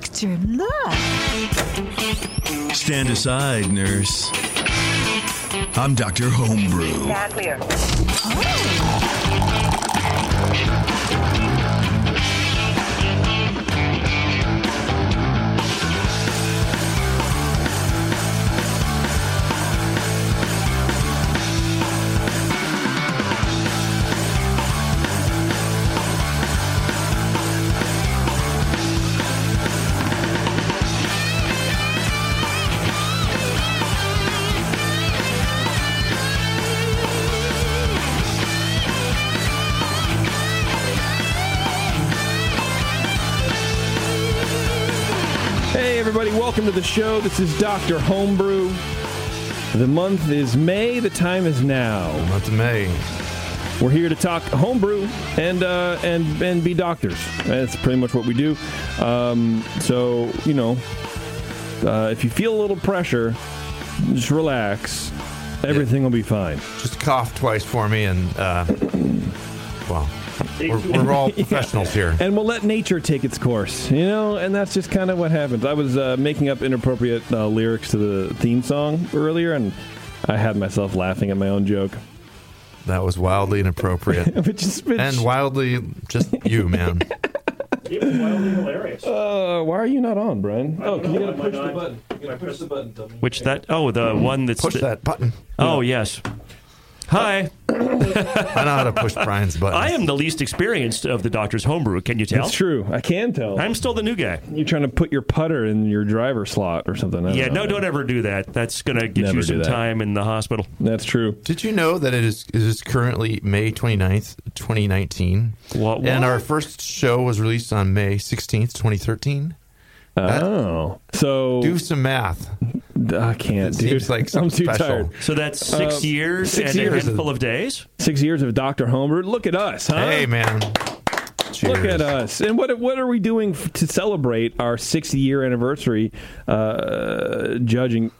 doctor, look. Stand aside, nurse. I'm Dr. Homebrew. Stand clear. Welcome to the show. This is Dr. Homebrew. The month is May. The time is now. The month of May. We're here to talk homebrew and be doctors. That's pretty much what we do. If you feel a little pressure, just relax. Everything will be fine. Just cough twice for me and, well... We're all professionals here. And we'll let nature take its course, you know, and that's just kind of what happens. I was making up inappropriate lyrics to the theme song earlier, and I had myself laughing at my own joke. That was wildly inappropriate. And wildly just you, man. It was wildly hilarious. Why are you not on, Brian? Oh, can you push the button? Can I push the button? Which that? Oh, the one that's... Push that button. Oh, yes. Hi. I know how to push Brian's button. I am the least experienced of the Doctor's Homebrew. Can you tell? That's true. I can tell. I'm still the new guy. You're trying to put your putter in your driver slot or something. No, don't ever do that. That's going to get you some time in the hospital. That's true. Did you know that it is currently May 29th, 2019? What? And our first show was released on May 16th, 2013? Oh. So... Do some math. I can't, dude. Seems like I'm too tired. So that's 6 years and a handful of days? 6 years of Dr. Homebrew. Look at us, huh? Hey, man. Cheers. Look at us. And what are we doing to celebrate our 6-year anniversary judging?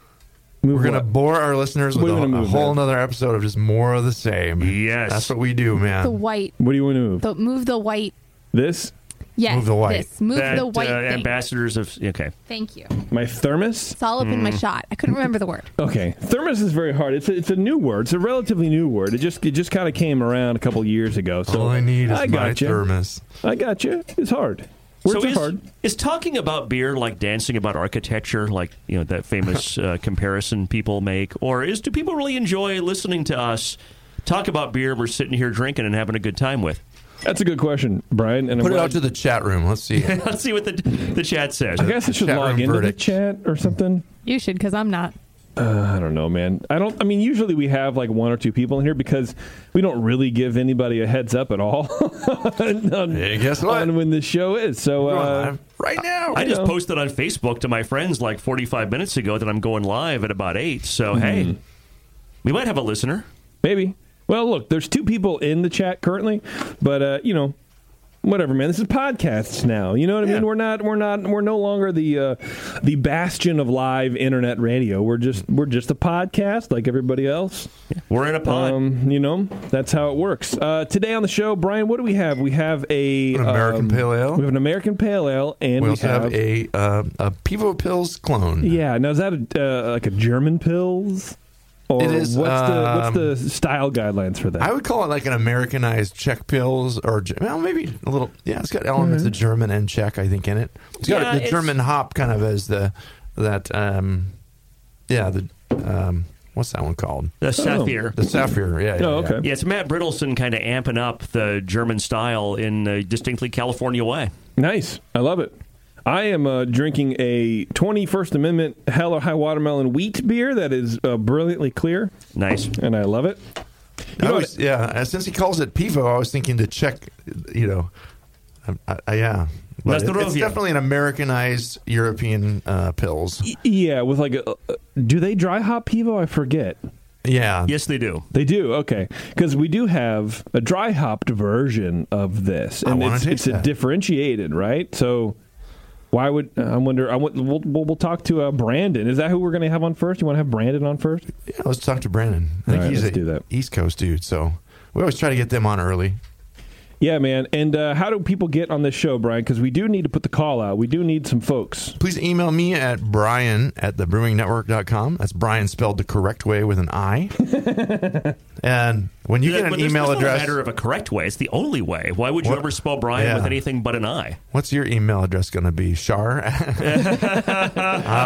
We're going to bore our listeners with a whole another episode of just more of the same. Yes. That's what we do, man. The white. What do you want to move? Move the white. This? Yes, move the white. The white thing. Ambassadors of... Okay. Thank you. My thermos? It's all up in my shot. I couldn't remember the word. Okay. Thermos is very hard. It's a new word. It's a relatively new word. It just kind of came around a couple years ago. So all I need is my thermos. I got you. It's hard. Words are hard. Is talking about beer like dancing about architecture, like that famous comparison people make? Or do people really enjoy listening to us talk about beer we're sitting here drinking and having a good time with? That's a good question, Brian. And put it out to the chat room. Let's see. Let's see what the chat says. I guess I should log into the chat or something. You should, because I'm not. I don't know, man. Usually we have like one or two people in here because we don't really give anybody a heads up at all guess what? On when the show is. So right now, I just posted on Facebook to my friends like 45 minutes ago that I'm going live at about 8. So hey, we might have a listener. Maybe. Well, look, there's two people in the chat currently, but whatever, man. This is podcasts now. You know what I mean? We're no longer the bastion of live internet radio. We're just a podcast like everybody else. Yeah. We're in a pod. That's how it works. Today on the show, Brian, what do we have? We have an American Pale Ale. We have an American Pale Ale, and we also have a Pivo Pils clone. Yeah. Now is that a German Pils? Or it is, what's the style guidelines for that? I would call it like an Americanized Czech Pils, or maybe a little. Yeah, it's got elements of German and Czech, I think, in it. It's got the German hop kind of as what's that one called? The Saphir. The Saphir, yeah. Oh, okay. Yeah, it's Matt Brittleson kind of amping up the German style in a distinctly California way. Nice. I love it. I am drinking a 21st Amendment Hell or High Watermelon wheat beer that is brilliantly clear. Nice. And I love it. Since he calls it Pivo, I was thinking to check, But it's definitely an Americanized European Pils. Yeah, with like do they dry hop Pivo? I forget. Yeah. Yes, they do. They do, okay. Because we do have a dry hopped version of this. And it's differentiated, right? So... Why would I wonder? We'll talk to Brandon. Is that who we're going to have on first? You want to have Brandon on first? Yeah, let's talk to Brandon. I think he's an East Coast dude, so we always try to get them on early. Yeah, man. And how do people get on this show, Brian? Because we do need to put the call out. We do need some folks. Please email me at brian@thebrewingnetwork.com. That's Brian spelled the correct way with an I. And when you get an email address... It's a matter of a correct way. It's the only way. Why would you ever spell Brian with anything but an I? What's your email address going to be? Shar? I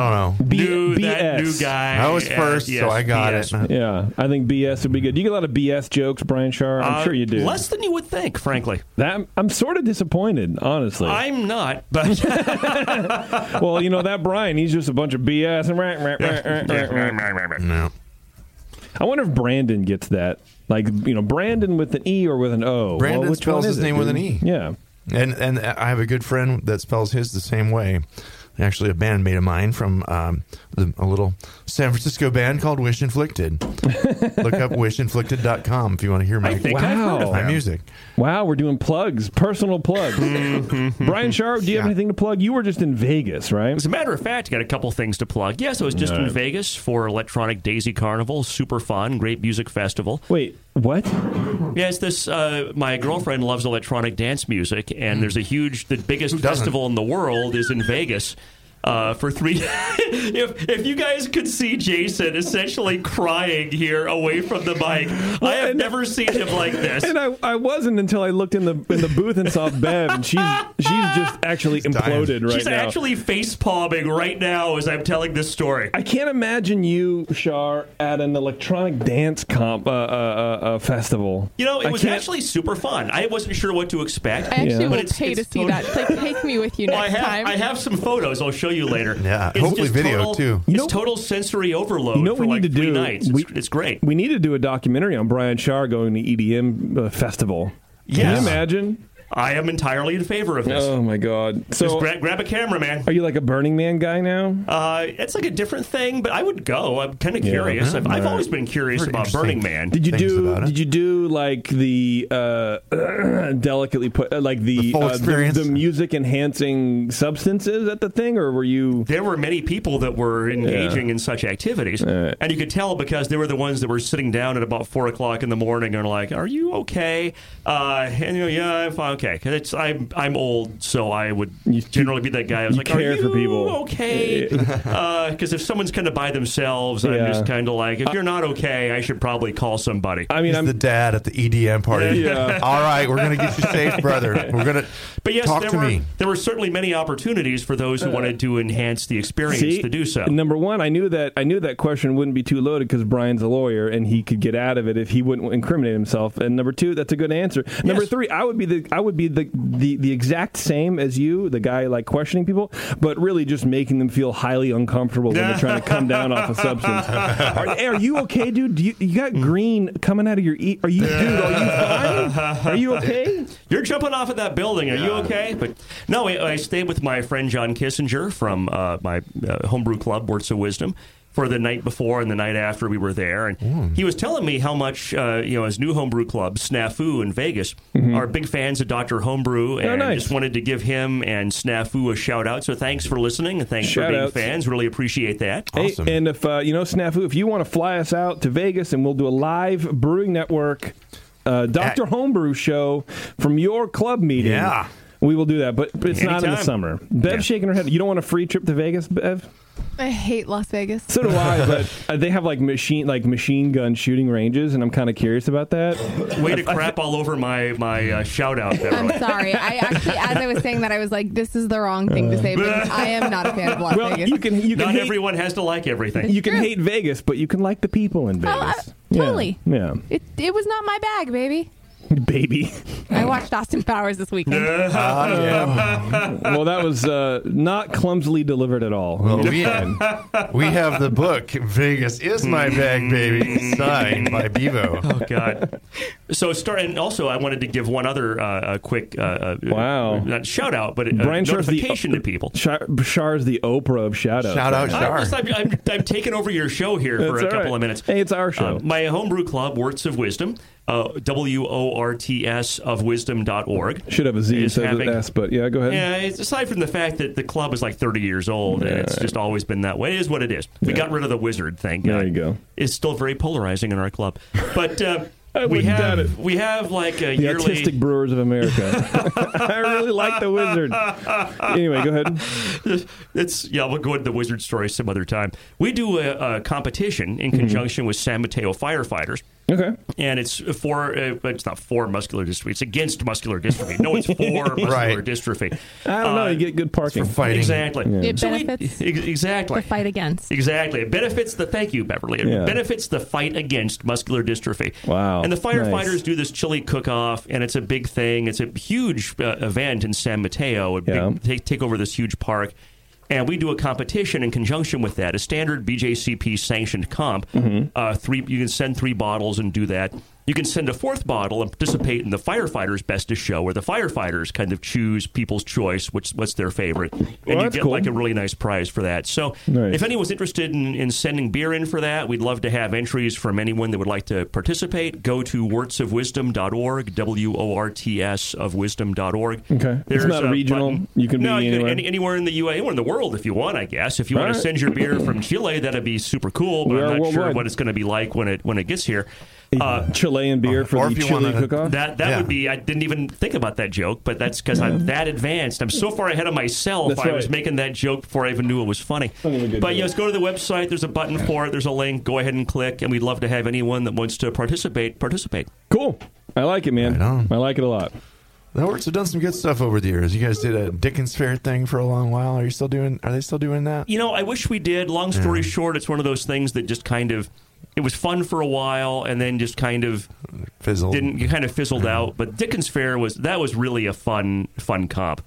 don't know. New, that new guy. I was first, so I got BS. It. Yeah, I think BS would be good. You get a lot of BS jokes, Brian Shar. I'm sure you do. Less than you would think, frankly. I'm sort of disappointed, honestly. I'm not, but... Well, you know, that Brian, he's just a bunch of BS. No. I wonder if Brandon gets that. Like, you know, Brandon with an E or with an O. Brandon spells his name with an E. Yeah. And I have a good friend that spells his the same way. Actually, a bandmate of mine from a little San Francisco band called Wish Inflicted. Look up wishinflicted.com if you want to hear my music. Wow, we're doing plugs, personal plugs. Brian Sharp, do you have anything to plug? You were just in Vegas, right? As a matter of fact, I got a couple things to plug. Yes, I was just in Vegas for Electronic Daisy Carnival. Super fun, great music festival. Wait, what? Yeah, it's this, my girlfriend loves electronic dance music, and there's the biggest festival in the world is in Vegas. For 3 days. If you guys could see Jason essentially crying here away from the mic, I have never seen him like this. And I wasn't until I looked in the booth and saw Bev, and she's just actually imploded dying. She's now. She's actually face palming right now as I'm telling this story. I can't imagine you, Shar, at an electronic dance festival. You know, it was actually super fun. I wasn't sure what to expect. I actually will pay to see that. Like, take me with you next time. I have some photos. I'll show you later. Yeah, it's hopefully video too. It's total sensory overload. You know what we need to do? Nights. It's great. We need to do a documentary on Brian Shar going to EDM festival. Yes. Can you imagine? I am entirely in favor of this. Oh, my God. So, just grab a camera, man. Are you like a Burning Man guy now? It's like a different thing, but I would go. I'm kind of curious. Yeah, I've always been curious about Burning Man. Did you do like the delicately put, like the music enhancing substances at the thing, or were you? There were many people that were engaging in such activities, and you could tell because they were the ones that were sitting down at about 4:00 in the morning and like, "Are you okay?" And I'm fine. Okay, because I'm old, so I would generally be that guy. I was like, "Are you for people. Okay?" Because if someone's kind of by themselves, I'm just kind of like, if you're not okay, I should probably call somebody. I mean, I'm the dad at the EDM party. Yeah. All right, we're gonna get you safe, brother. We're gonna. But yes, there were certainly many opportunities for those who wanted to enhance the experience to do so. Number one, I knew that question wouldn't be too loaded because Brian's a lawyer and he could get out of it if he wouldn't incriminate himself. And number two, that's a good answer. Number three, I would be the exact same as you, the guy like questioning people, but really just making them feel highly uncomfortable when they're trying to come down off a substance. Are you okay, dude? You got green coming out of your ear? Are you fine? Are you okay? You're jumping off of that building. Are you okay? But no, I stayed with my friend John Kissinger from my homebrew club, Words of Wisdom, for the night before and the night after we were there. And he was telling me how much, his new homebrew club, Snafu in Vegas, are big fans of Dr. Homebrew. And just wanted to give him and Snafu a shout-out. So thanks for listening and thanks for being fans. Really appreciate that. Hey, awesome. And if, Snafu, if you want to fly us out to Vegas and we'll do a live Brewing Network Dr. Homebrew show from your club meeting. Yeah. We will do that, but it's anytime. Not in the summer. Bev's shaking her head. You don't want a free trip to Vegas, Bev? I hate Las Vegas. So do I, but they have machine gun shooting ranges, and I'm kind of curious about that. Way to crap all over my shout-out there. I'm sorry. I actually, as I was saying that, I was like, this is the wrong thing to say, but I am not a fan of Las Vegas. Not everyone has to like everything. You can hate Vegas, but you can like the people in Vegas. Totally. Yeah. It was not my bag, baby. Baby. I watched Austin Powers this weekend. Well, that was not clumsily delivered at all. Well, we have the book, Vegas is My Bag, Baby, signed by Bevo. Oh, God. So, and also, I wanted to give one other quick not shout out, but notification to people. Shar's the Oprah of shout outs. Shout out, Shar. I'm taking over your show here for a couple of minutes. Hey, it's our show. My homebrew club, Words of Wisdom. WORTS of wisdom.org. Should have a Z instead of an S, but go ahead. Yeah, it's aside from the fact that the club is like 30 years old, and it's just always been that way. It is what it is. We got rid of the wizard, thank God. There you go. It's still very polarizing in our club. But We have like a yearly... The Artistic Brewers of America. I really like the Wizard. Anyway, go ahead. We'll go into the Wizard story some other time. We do a competition in conjunction with San Mateo firefighters. Okay. And it's for... it's not for muscular dystrophy. It's against muscular dystrophy. No, it's for muscular dystrophy. I don't know. You get good parking. It's for fighting. Exactly. Yeah. It benefits the fight against. Exactly. It benefits the... Thank you, Beverly. It benefits the fight against muscular dystrophy. Wow. And the firefighters do this chili cook-off, and it's a big thing. It's a huge event in San Mateo. They take over this huge park. And we do a competition in conjunction with that, a standard BJCP sanctioned comp. You can send 3 bottles and do that. You can send a 4th bottle and participate in the firefighters' best of show, where the firefighters kind of choose people's choice, what's their favorite, and you get like a really nice prize for that. So, if anyone's interested in sending beer in for that, we'd love to have entries from anyone that would like to participate. Go to wortsofwisdom.org, wortsofwisdom.org. Okay, there's it's not a regional. Button. You can be anywhere. Anywhere in the U.S., anywhere in the world if you want. I guess if you want to send your beer from Chile, that'd be super cool. But I'm not sure what it's going to be like when it gets here. Chilean beer for the Chile cook-off? That would be... I didn't even think about that joke, but that's because I'm that advanced. I'm so far ahead of myself. That's I was making that joke before I even knew it was funny. But just go to the website. There's a button for it. There's a link. Go ahead and click, and we'd love to have anyone that wants to participate. Cool. I like it, man. Right, I like it a lot. The Orcs have done some good stuff over the years. You guys did a Dickens Fair thing for a long while. Are they still doing that? I wish we did. Long story short, it's one of those things that just kind of... It was fun for a while, and then just kind of fizzled out. But Dickens Fair was really a fun comp.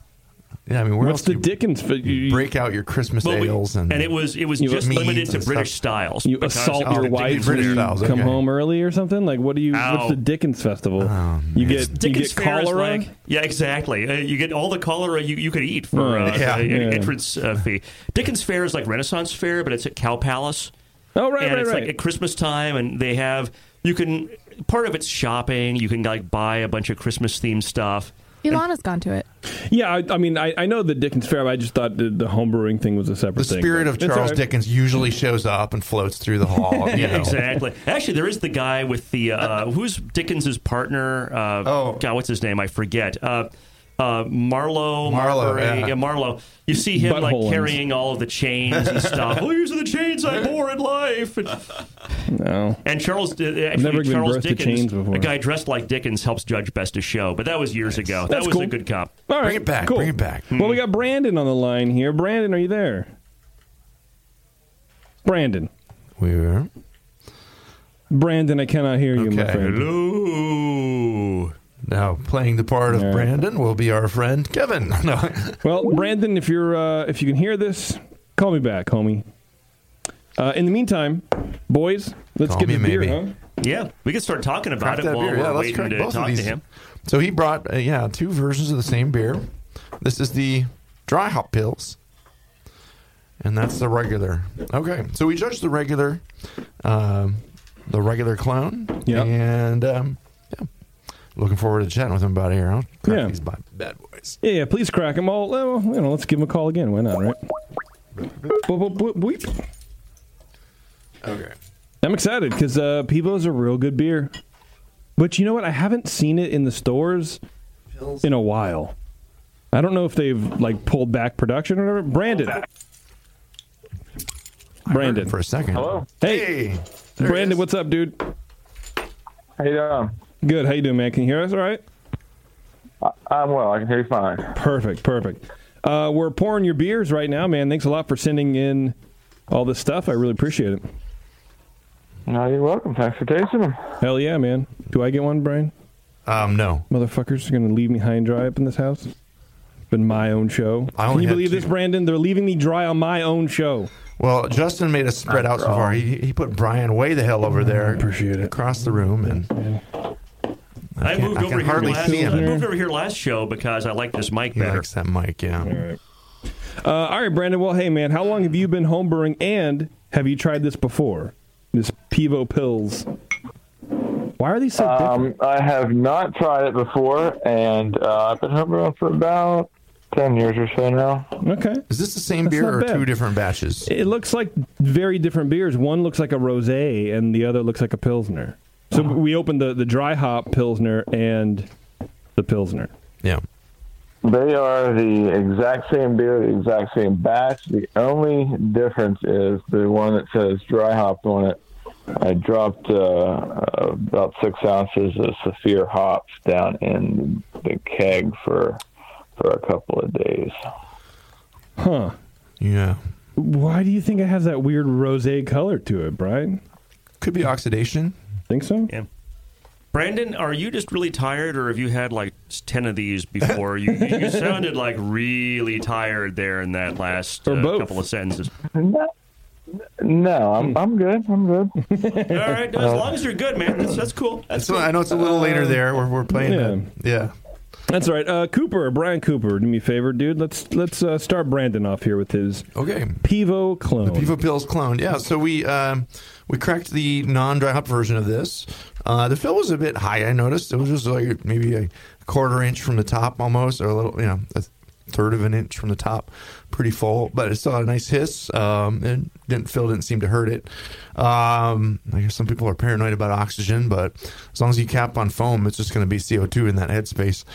Yeah, I mean, what's the Dickens? You break out your Christmas ales, and it was just limited to British styles. You assault your wife when you come home early or something. Like, what do you? Ow. What's the Dickens festival? Oh, you get cholera. Yeah, exactly. You get all the cholera you could eat for an entrance fee. Dickens Fair is like Renaissance Fair, but it's at Cow Palace. Oh, right, and it's like at Christmas time, and they have, part of it's shopping, you can like buy a bunch of Christmas-themed stuff. Ilana's gone to it. Yeah, I know the Dickens Fair, but I just thought the homebrewing thing was a separate thing. The spirit of Charles Dickens usually shows up and floats through the hall. Exactly. Actually, there is the guy with the, who's Dickens's partner? God, what's his name? I forget. Marlowe. You see him carrying all of the chains and stuff. These are the chains I bore in life. And Charles Dickens, a guy dressed like Dickens, helps judge Best of Show. But that was years ago. That was a good cop. All right, bring it back. Cool. Bring it back. Well, we got Brandon on the line here. Brandon, are you there? Brandon. Where? Brandon, I cannot hear you, my friend. Hello. Now, playing the part of Brandon will be our friend, Kevin. No. Well, Brandon, if you can hear this, call me back, homie. In the meantime, boys, let's get the beer, huh? Yeah, we can start talking about it while we're waiting to talk to him. So he brought, 2 versions of the same beer. This is the Dry Hop Pills, and that's the regular. Okay, so we judged the regular clone, and... looking forward to chatting with him about here. I'll crack these bad boys. Yeah, please crack them all. Well, let's give him a call again. Why not, right? Okay. I'm excited because Pivo's a real good beer. But you know what? I haven't seen it in the stores in a while. I don't know if they've pulled back production or whatever. Brandon. For a second. Hello. Hey. Brandon, what's up, dude? How you doing? Good. How you doing, man? Can you hear us all right? I'm well. I can hear you fine. Perfect. We're pouring your beers right now, man. Thanks a lot for sending in all this stuff. I really appreciate it. No, you're welcome. Thanks for tasting them. Hell yeah, man. Do I get one, Brian? No. Motherfuckers are going to leave me high and dry up in this house. It's been my own show. Can you believe this, Brandon? They're leaving me dry on my own show. Well, Justin made us spread out so far. He put Brian way the hell over there. I appreciate it. Across the room. I moved over here last show because I like this mic better. He likes that mic, yeah. All right, Brandon. Well, hey, man, how long have you been homebrewing, and have you tried this before? This Pivo Pills. Why are these so different? I have not tried it before, and I've been homebrewing for about 10 years or so now. Okay. Is this the same beer or two different batches? It looks like very different beers. One looks like a rosé, and the other looks like a Pilsner. So So we opened the dry hop Pilsner and the Pilsner. Yeah. They are the exact same beer, the exact same batch. The only difference is the one that says dry hopped on it. I dropped about 6 ounces of Saphir hops down in the keg for a couple of days. Huh. Yeah. Why do you think it has that weird rosé color to it, Brian? Could be oxidation. Think so? Yeah. Brandon, are you just really tired, or have you had like 10 of these before? You sounded like really tired there in that last couple of sentences. No, I'm good. I'm good. All right, no, as long as you're good, man. That's cool. That's cool. I know it's a little later there. We're playing. Yeah. That's right. Brian Cooper, do me a favor, dude. Let's start Brandon off here with his Pivo clone. The Pivo Pills clone, yeah. So we cracked the non-dry hop version of this. The fill was a bit high, I noticed. It was just like maybe a quarter inch from the top almost, or a little, a third of an inch from the top. Pretty full, but it still had a nice hiss. It didn't seem to hurt it. I guess some people are paranoid about oxygen, but as long as you cap on foam, it's just going to be CO2 in that headspace.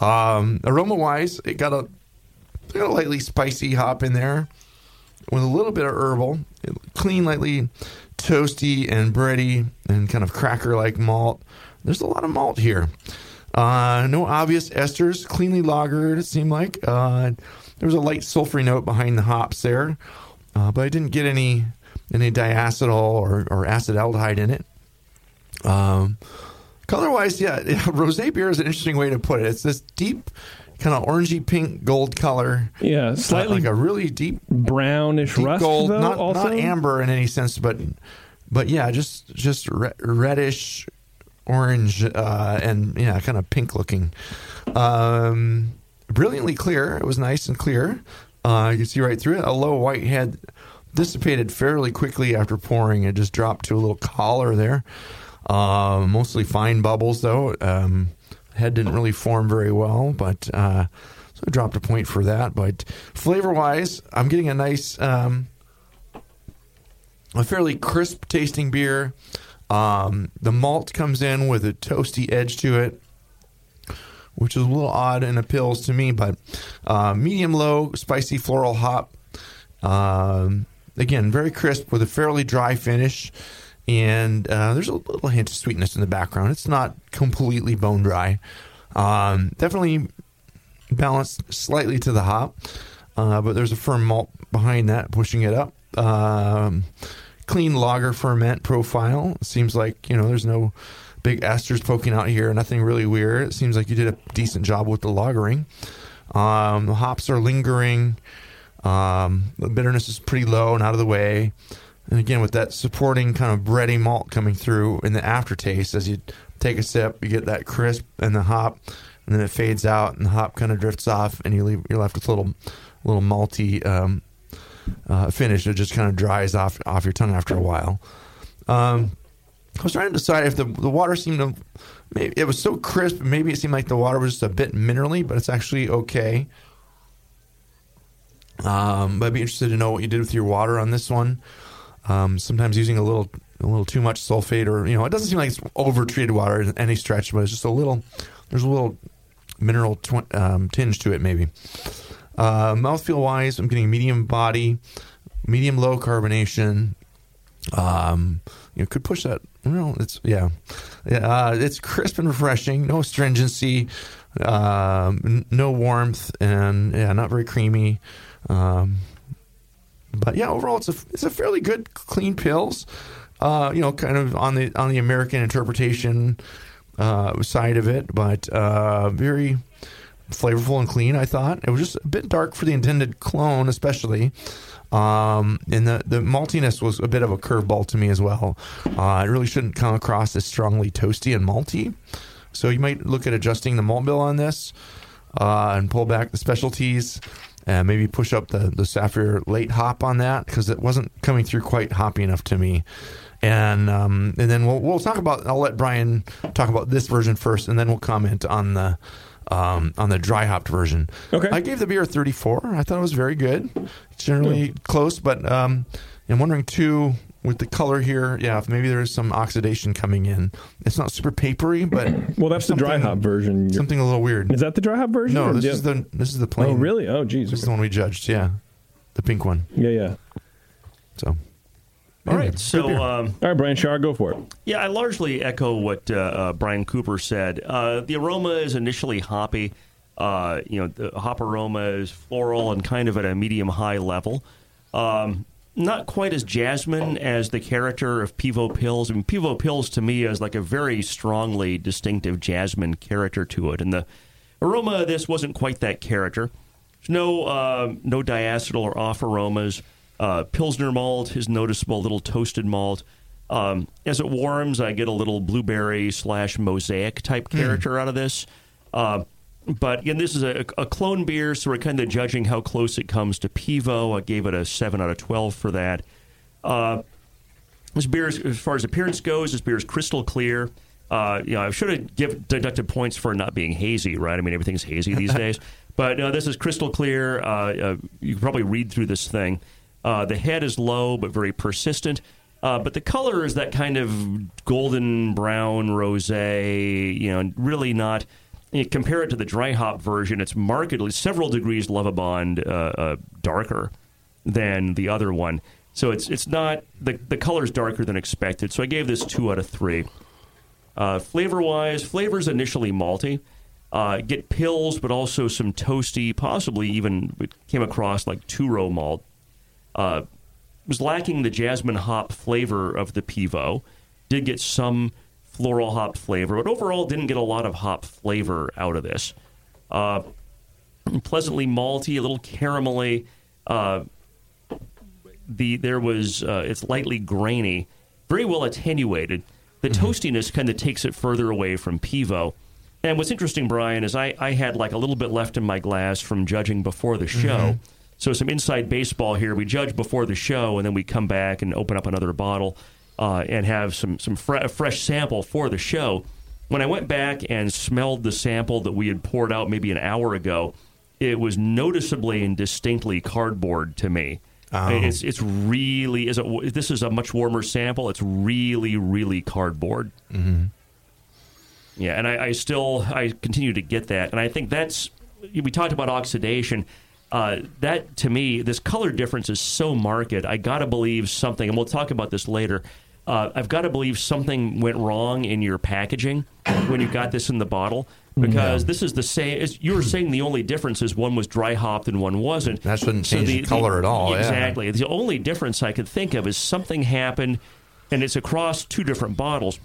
Aroma-wise, it got a lightly spicy hop in there with a little bit of herbal, clean, lightly toasty and bready and kind of cracker-like malt. There's a lot of malt here. No obvious esters, cleanly lagered, it seemed like. There was a light sulfury note behind the hops there, but I didn't get any diacetyl or acetaldehyde in it. Color-wise, rosé beer is an interesting way to put it. It's this deep, kind of orangey pink gold color. Yeah, slightly like a really deep brownish deep rust gold, though, not amber in any sense, but yeah, just reddish orange and kind of pink looking. Brilliantly clear. It was nice and clear. You could see right through it. A low white head dissipated fairly quickly after pouring. It just dropped to a little collar there. Mostly fine bubbles, though. Head didn't really form very well, but so I dropped a point for that. But flavor-wise, I'm getting a nice, a fairly crisp-tasting beer. The malt comes in with a toasty edge to it, which is a little odd and appeals to me, but medium-low, spicy floral hop. Again, very crisp with a fairly dry finish, and there's a little hint of sweetness in the background. It's not completely bone dry. Definitely balanced slightly to the hop, but there's a firm malt behind that pushing it up. Clean lager ferment profile. Seems like, there's no big esters poking out here, nothing really weird. It seems like you did a decent job with the lagering. The hops are lingering. The bitterness is pretty low and out of the way. And again, with that supporting kind of bready malt coming through in the aftertaste, as you take a sip, you get that crisp and the hop, and then it fades out and the hop kind of drifts off, and you're left with a little malty finish. It just kind of dries off your tongue after a while. I was trying to decide if the water seemed to... Maybe it was so crisp, maybe it seemed like the water was just a bit minerally, but it's actually okay. But I'd be interested to know what you did with your water on this one. Sometimes using a little too much sulfate, or, it doesn't seem like it's over-treated water in any stretch, but it's just there's a little mineral tinge to it, maybe. Mouthfeel-wise, I'm getting medium body, medium-low carbonation. You could push that. It's crisp and refreshing. No astringency, no warmth, and not very creamy. But overall, it's a fairly good, clean Pils. Kind of on the American interpretation side of it, but very flavorful and clean. I thought it was just a bit dark for the intended clone, especially. And the maltiness was a bit of a curveball to me as well. It really shouldn't come across as strongly toasty and malty. So you might look at adjusting the malt bill on this and pull back the specialties and maybe push up the Saphir late hop on that, because it wasn't coming through quite hoppy enough to me. And then we'll talk about... I'll let Brian talk about this version first, and then we'll comment on the dry hopped version. Okay. I gave the beer 34. I thought it was very good. It's generally close, but I'm wondering too with the color here. Yeah, maybe there is some oxidation coming in. It's not super papery, but well, that's the dry hop version. Something a little weird. Is that the dry hop version? No, this is the plain. Oh, really? Oh, geez. This is the one we judged. Yeah, the pink one. Yeah, yeah. So. All right, so all right, Brian Shar, go for it. Yeah, I largely echo what Brian Cooper said. The aroma is initially hoppy. The hop aroma is floral and kind of at a medium-high level. Not quite as jasmine as the character of Pivo Pils. I mean, Pivo Pils to me is like a very strongly distinctive jasmine character to it, and the aroma of this wasn't quite that character. There's no diacetyl or off aromas. Pilsner malt is noticeable, a little toasted malt. As it warms, I get a little blueberry / mosaic type character out of this. But again, this is a clone beer, so we're kind of judging how close it comes to Pivo. I gave it a 7 out of 12 for that. This beer, as far as appearance goes, this beer is crystal clear. I should have deducted points for not being hazy, right? I mean, everything's hazy these days. But no, this is crystal clear. You can probably read through this thing. The head is low but very persistent. But the color is that kind of golden brown rosé, really not. Compare it to the dry hop version, it's markedly several degrees Lovibond darker than the other one. So it's not, the color's darker than expected. So I gave this 2 out of 3. Flavor-wise, flavor's initially malty. Get pills, but also some toasty, possibly even it came across like Turo malt. Was lacking the jasmine hop flavor of the Pivo. Did get some floral hop flavor, but overall didn't get a lot of hop flavor out of this. Pleasantly malty, a little caramelly. It's lightly grainy, very well attenuated. The toastiness kind of takes it further away from Pivo. And what's interesting, Brian, is I had like a little bit left in my glass from judging before the show. Mm-hmm. So some inside baseball here. We judge before the show, and then we come back and open up another bottle and have some fresh sample for the show. When I went back and smelled the sample that we had poured out maybe an hour ago, it was noticeably and distinctly cardboard to me. Oh. It's really this is a much warmer sample. It's really, really cardboard. Mm-hmm. Yeah, and I continue to get that, and I think that's we talked about oxidation. That, to me, this color difference is so marked. I got to believe something, and we'll talk about this later. I've got to believe something went wrong in your packaging when you got this in the bottle, because this is the same. You were saying the only difference is one was dry hopped and one wasn't. That shouldn't change the color at all. Exactly. Yeah. The only difference I could think of is something happened, and it's across two different bottles.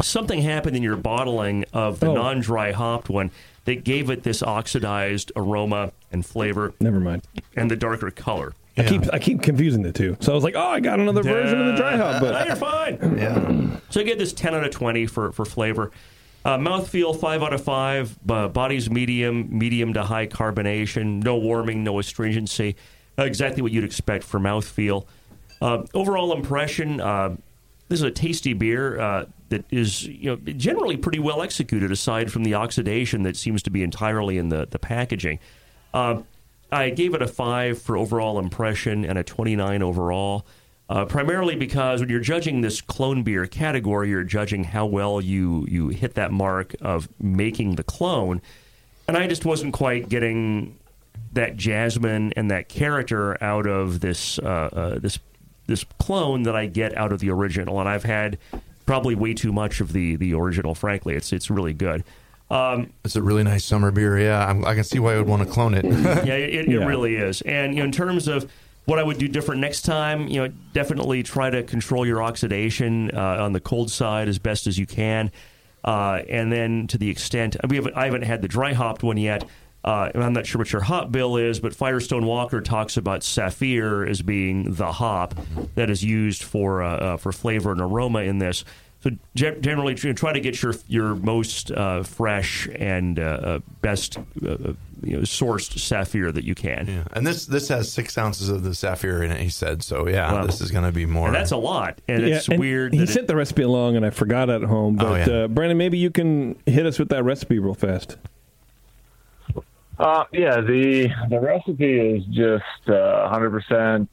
Something happened in your bottling of the non-dry hopped one that gave it this oxidized aroma and flavor. Never mind. And the darker color. Yeah. I keep confusing the two. So I was like, I got another version of the dry hop. But you're fine. Yeah. So I get this 10 out of 20 for flavor. Mouthfeel, 5 out of 5. Body's medium to high carbonation. No warming, no astringency. Exactly what you'd expect for mouthfeel. Overall impression, this is a tasty beer that is generally pretty well executed, aside from the oxidation that seems to be entirely in the packaging. I gave it a 5 for overall impression and a 29 overall, primarily because when you're judging this clone beer category, you're judging how well you hit that mark of making the clone. And I just wasn't quite getting that jasmine and that character out of this this clone that I get out of the original. And I've had probably way too much of the original, frankly. It's really good. It's a really nice summer beer. Yeah, I can see why I would want to clone it. It really is. And in terms of what I would do different next time, definitely try to control your oxidation on the cold side as best as you can. And then to the extent I haven't had the dry hopped one yet. And I'm not sure what your hop bill is, but Firestone Walker talks about Saphir as being the hop that is used for flavor and aroma in this. So generally, try to get your most fresh and best sourced Saphir that you can. Yeah. And this has 6 ounces of the Saphir in it, he said. So this is going to be more. And that's a lot, and it's weird. He sent the recipe along, and I forgot at home. But Brandon, maybe you can hit us with that recipe real fast. The recipe is just 100%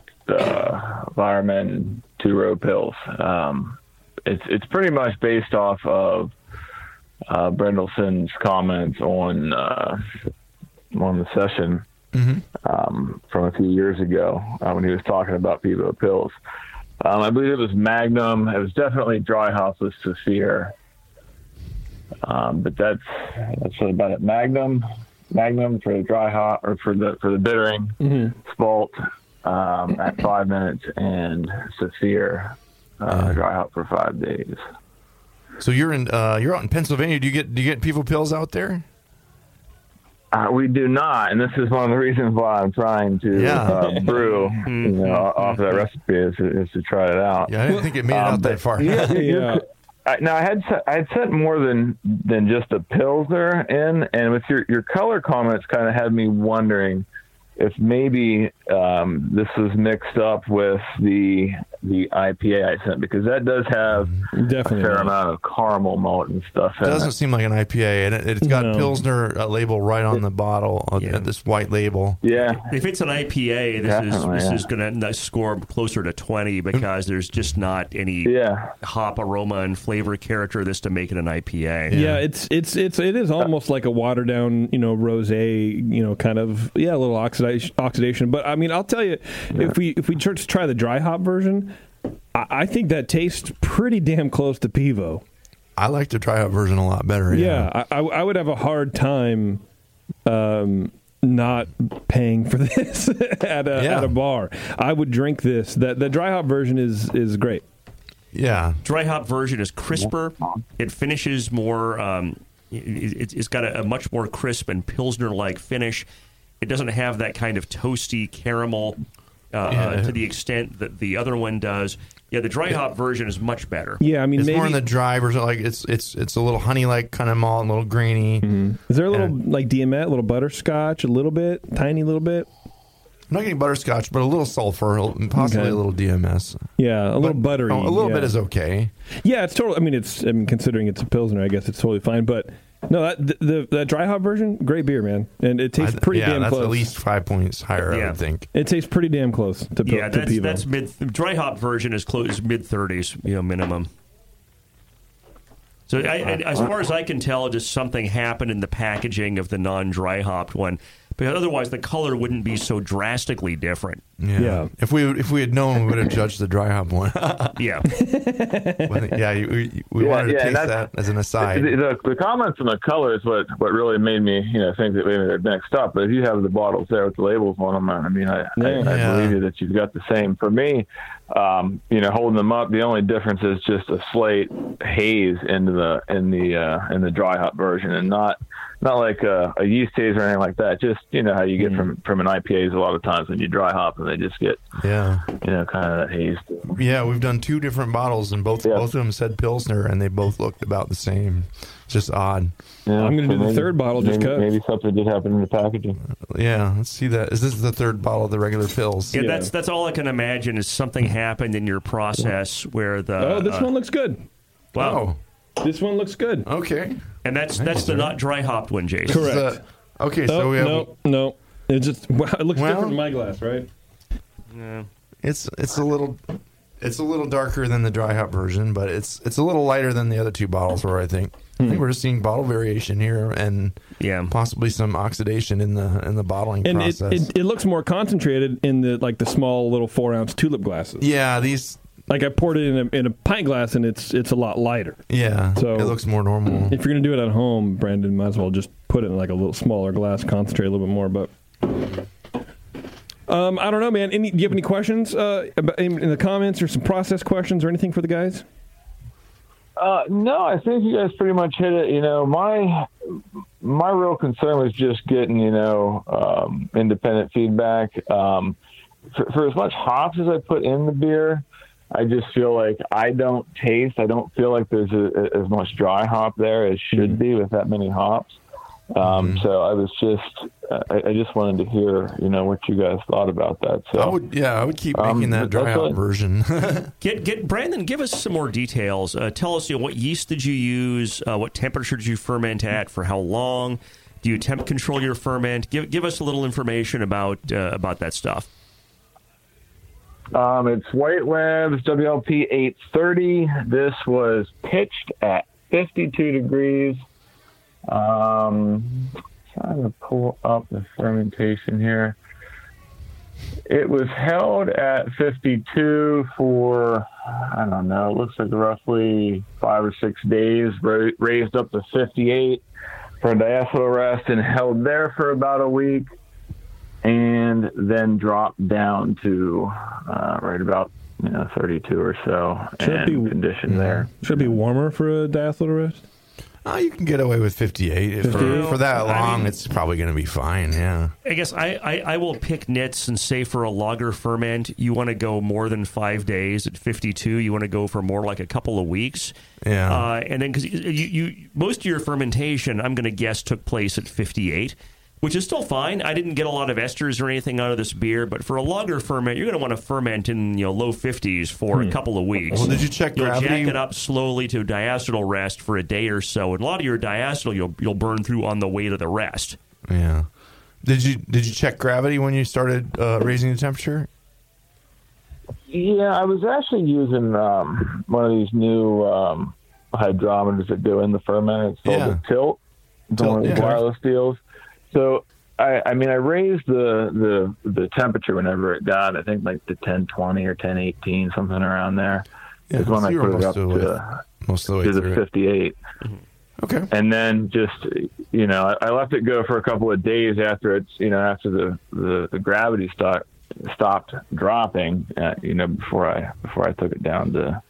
environment two-row pills. It's pretty much based off of Brendelson's comments on the session from a few years ago when he was talking about Pivo pills. I believe it was Magnum. It was definitely Dry House with Saphir. But that's really about it. Magnum for the dry hop or for the bittering, Spalt at 5 minutes, and Saphir dry hop for 5 days. So you're out in Pennsylvania. Do you get Pivo pills out there? We do not, and this is one of the reasons why I'm trying to brew off that recipe is to try it out. Yeah, I didn't think it made it out that far. Yeah. Now I had sent more than just a Pilsner in, and with your color comments, kind of had me wondering if maybe this was mixed up with the IPA I sent, because that does have definitely a fair amount of caramel malt and stuff. It doesn't seem like an IPA, and it's got Pilsner label right on the bottle, this white label. Yeah, if it's an IPA, this is going to score closer to 20 because there's just not any hop aroma and flavor character this to make it an IPA. Yeah, it is almost like a watered down rosé kind of a little oxidation. But I mean, I'll tell you, if we try the dry hop version. I think that tastes pretty damn close to Pivo. I like the dry hop version a lot better. Yeah, I would have a hard time not paying for this at a bar. I would drink this. The dry hop version is great. Yeah, dry hop version is crisper. It finishes more. It's got a much more crisp and Pilsner-like finish. It doesn't have that kind of toasty caramel. To the extent that the other one does. Yeah, the dry hop version is much better. Yeah, I mean, it's more in the dry version. Like it's a little honey-like kind of malt, a little grainy. Mm-hmm. Is there a little like Diemet, a little butterscotch, a little bit, tiny little bit? I'm not getting butterscotch, but a little sulfur, possibly a little DMS. Yeah, a little buttery. Oh, a little bit is okay. Yeah, it's totally. I mean, considering it's a Pilsner, I guess it's totally fine. But no, that dry hop version, great beer, man, and it tastes pretty damn close. Yeah, that's at least 5 points higher, I would think. It tastes pretty damn close to Pivo. Yeah, that's mid. Dry hop version is close mid-30s, minimum. So I, as far as I can tell, just something happened in the packaging of the non-dry hopped one, because otherwise the color wouldn't be so drastically different. Yeah. If we had known, we would have judged the dry hop one. We wanted to taste that as an aside. The comments and the color is what really made me think that maybe they're mixed up. But if you have the bottles there with the labels on them, I believe you that you've got the same. For me, holding them up, the only difference is just a slight haze in the dry hop version, and not like a yeast haze or anything like that. Just how you get from an IPAs a lot of times when you dry hop, and they just get kind of that haze. Yeah, we've done two different bottles, and both of them said Pilsner, and they both looked about the same. Just odd. Yeah, I'm going to do the third bottle just because. Maybe something did happen in the packaging. Yeah, let's see that. Is this the third bottle of the regular pills? Yeah, that's all I can imagine is something happened in your process where the... Oh, this one looks good. Wow. Oh. This one looks good. Okay. And that's the not dry hopped one, Jason. Correct. So we have... No. It just... Wow, it looks different in my glass, right? Yeah. It's a little... It's a little darker than the dry hop version, but it's a little lighter than the other two bottles were, I think. I think we're just seeing bottle variation here and possibly some oxidation in the bottling process. And it looks more concentrated in the small little 4-ounce tulip glasses. Yeah, these... Like I poured it in a pint glass, and it's a lot lighter. Yeah, so it looks more normal. If you're going to do it at home, Brandon, might as well just put it in like a little smaller glass, concentrate a little bit more, but... I don't know, man. Do you have any questions in the comments or some process questions or anything for the guys? No, I think you guys pretty much hit it. My real concern was just getting, independent feedback. For as much hops as I put in the beer, I just feel like I don't feel like there's as much dry hop there as should be with that many hops. So I was just, I just wanted to hear, what you guys thought about that. So I would keep making that dry hop version. Get Brandon, give us some more details. Tell us, what yeast did you use? What temperature did you ferment at? For how long? Do you temp control your ferment? Give us a little information about that stuff. It's White Labs WLP 830. This was pitched at 52 degrees. Trying to pull up the fermentation here. It was held at 52 for, I don't know, it looks like roughly 5 or 6 days, raised up to 58 for diacetyl rest and held there for about a week, and then dropped down to right about 32 or so. Should it be warmer for a diacetyl rest? You can get away with 58. For that long, it's probably going to be fine, yeah. I guess I will pick nits and say for a lager ferment, you want to go more than 5 days. At 52, you want to go for more like a couple of weeks. Yeah. And then because you most of your fermentation, I'm going to guess, took place at 58, which is still fine. I didn't get a lot of esters or anything out of this beer, but for a lager ferment, you're going to want to ferment in low 50s for a couple of weeks. Well, did you check gravity? You'll jack it up slowly to diacetyl rest for a day or so, and a lot of your diacetyl you'll burn through on the way to the rest. Yeah. Did you check gravity when you started raising the temperature? Yeah, I was actually using one of these new hydrometers that do in the ferment. It's called the Tilt. It's one of the wireless deals. So, I raised the temperature whenever it got, I think, like to 1020 or 1018, something around there. Yeah, is when I put it up to the 58. Okay. And then just, I left it go for a couple of days after it's, after the gravity stopped dropping, before I took it down to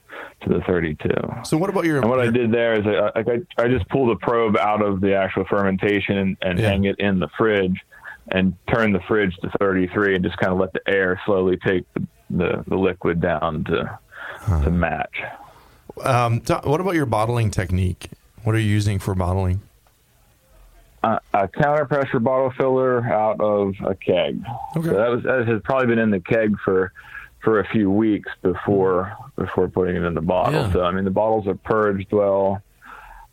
the 32. So what about what I did there is I just pulled a probe out of the actual fermentation and hang it in the fridge and turn the fridge to 33 and just kind of let the air slowly take the liquid down to match. What about your bottling technique? What are you using for bottling? A counter pressure bottle filler out of a keg. Okay. So that has probably been in the keg for a few weeks before putting it in the bottle. Yeah. So, the bottles are purged well,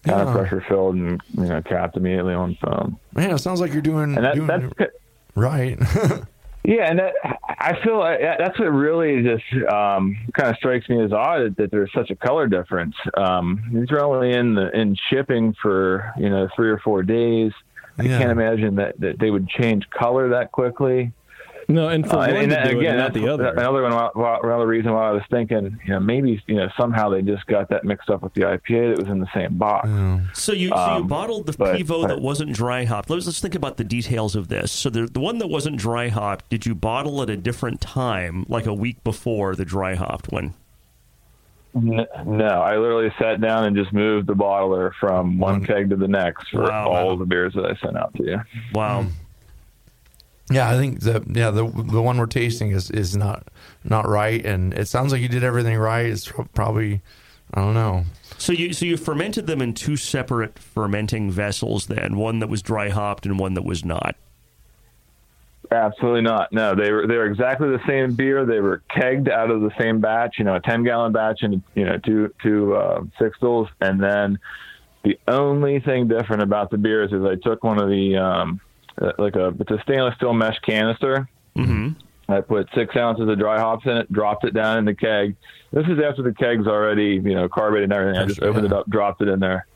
kind of pressure filled, and, capped immediately on foam. Man, it sounds like you're doing it right. Yeah, and I feel that's what really just kind of strikes me as odd, that there's such a color difference. These are only in shipping for, 3 or 4 days. I can't imagine that they would change color that quickly. No, and for one to do again, it, not the other. Another reason why I was thinking, maybe somehow they just got that mixed up with the IPA that was in the same box. Yeah. So you bottled Pivo that wasn't dry hopped. Let's think about the details of this. So the one that wasn't dry hopped, did you bottle at a different time, like a week before the dry hopped one? No, I literally sat down and just moved the bottler from one keg to the next for all the beers that I sent out to you. Wow. Yeah, I think the one we're tasting is not right, and it sounds like you did everything right. It's probably, I don't know. So you fermented them in 2 separate fermenting vessels then, one that was dry hopped and one that was not. Absolutely not. No, they were exactly the same beer. They were kegged out of the same batch, a 10-gallon batch and two 6-stils, and then the only thing different about the beers is I took one of the it's a stainless steel mesh canister. Mm-hmm. I put 6 ounces of dry hops in it, dropped it down in the keg. This is after the keg's already, carbonated and everything. I just opened it up, dropped it in there,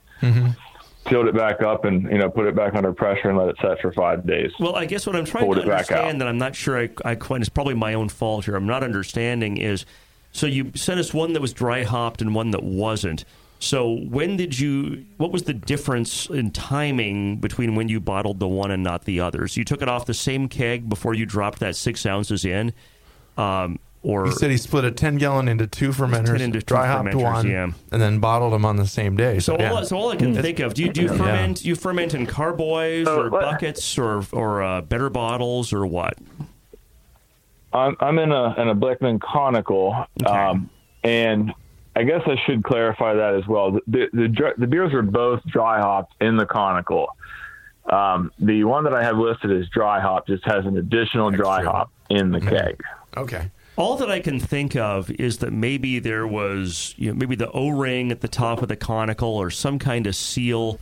peeled it back up, and put it back under pressure and let it set for 5 days. Well, I guess what I'm trying to understand that I'm not sure I quite, it's probably my own fault here, I'm not understanding is, so you sent us one that was dry hopped and one that wasn't. So what was the difference in timing between when you bottled the one and not the others? You took it off the same keg before you dropped that 6 ounces in? Or he said he split a 10-gallon into 2 fermenters, dry hopped one, and then bottled them on the same day. So all I can think of, do you ferment? You ferment in carboys or buckets or better bottles or what? I'm in a Blickman conical, okay. And I guess I should clarify that as well. The beers are both dry hopped in the conical. The one that I have listed as dry hopped just has an additional dry hop in the keg. Okay. All that I can think of is that maybe there was, maybe the O-ring at the top of the conical or some kind of seal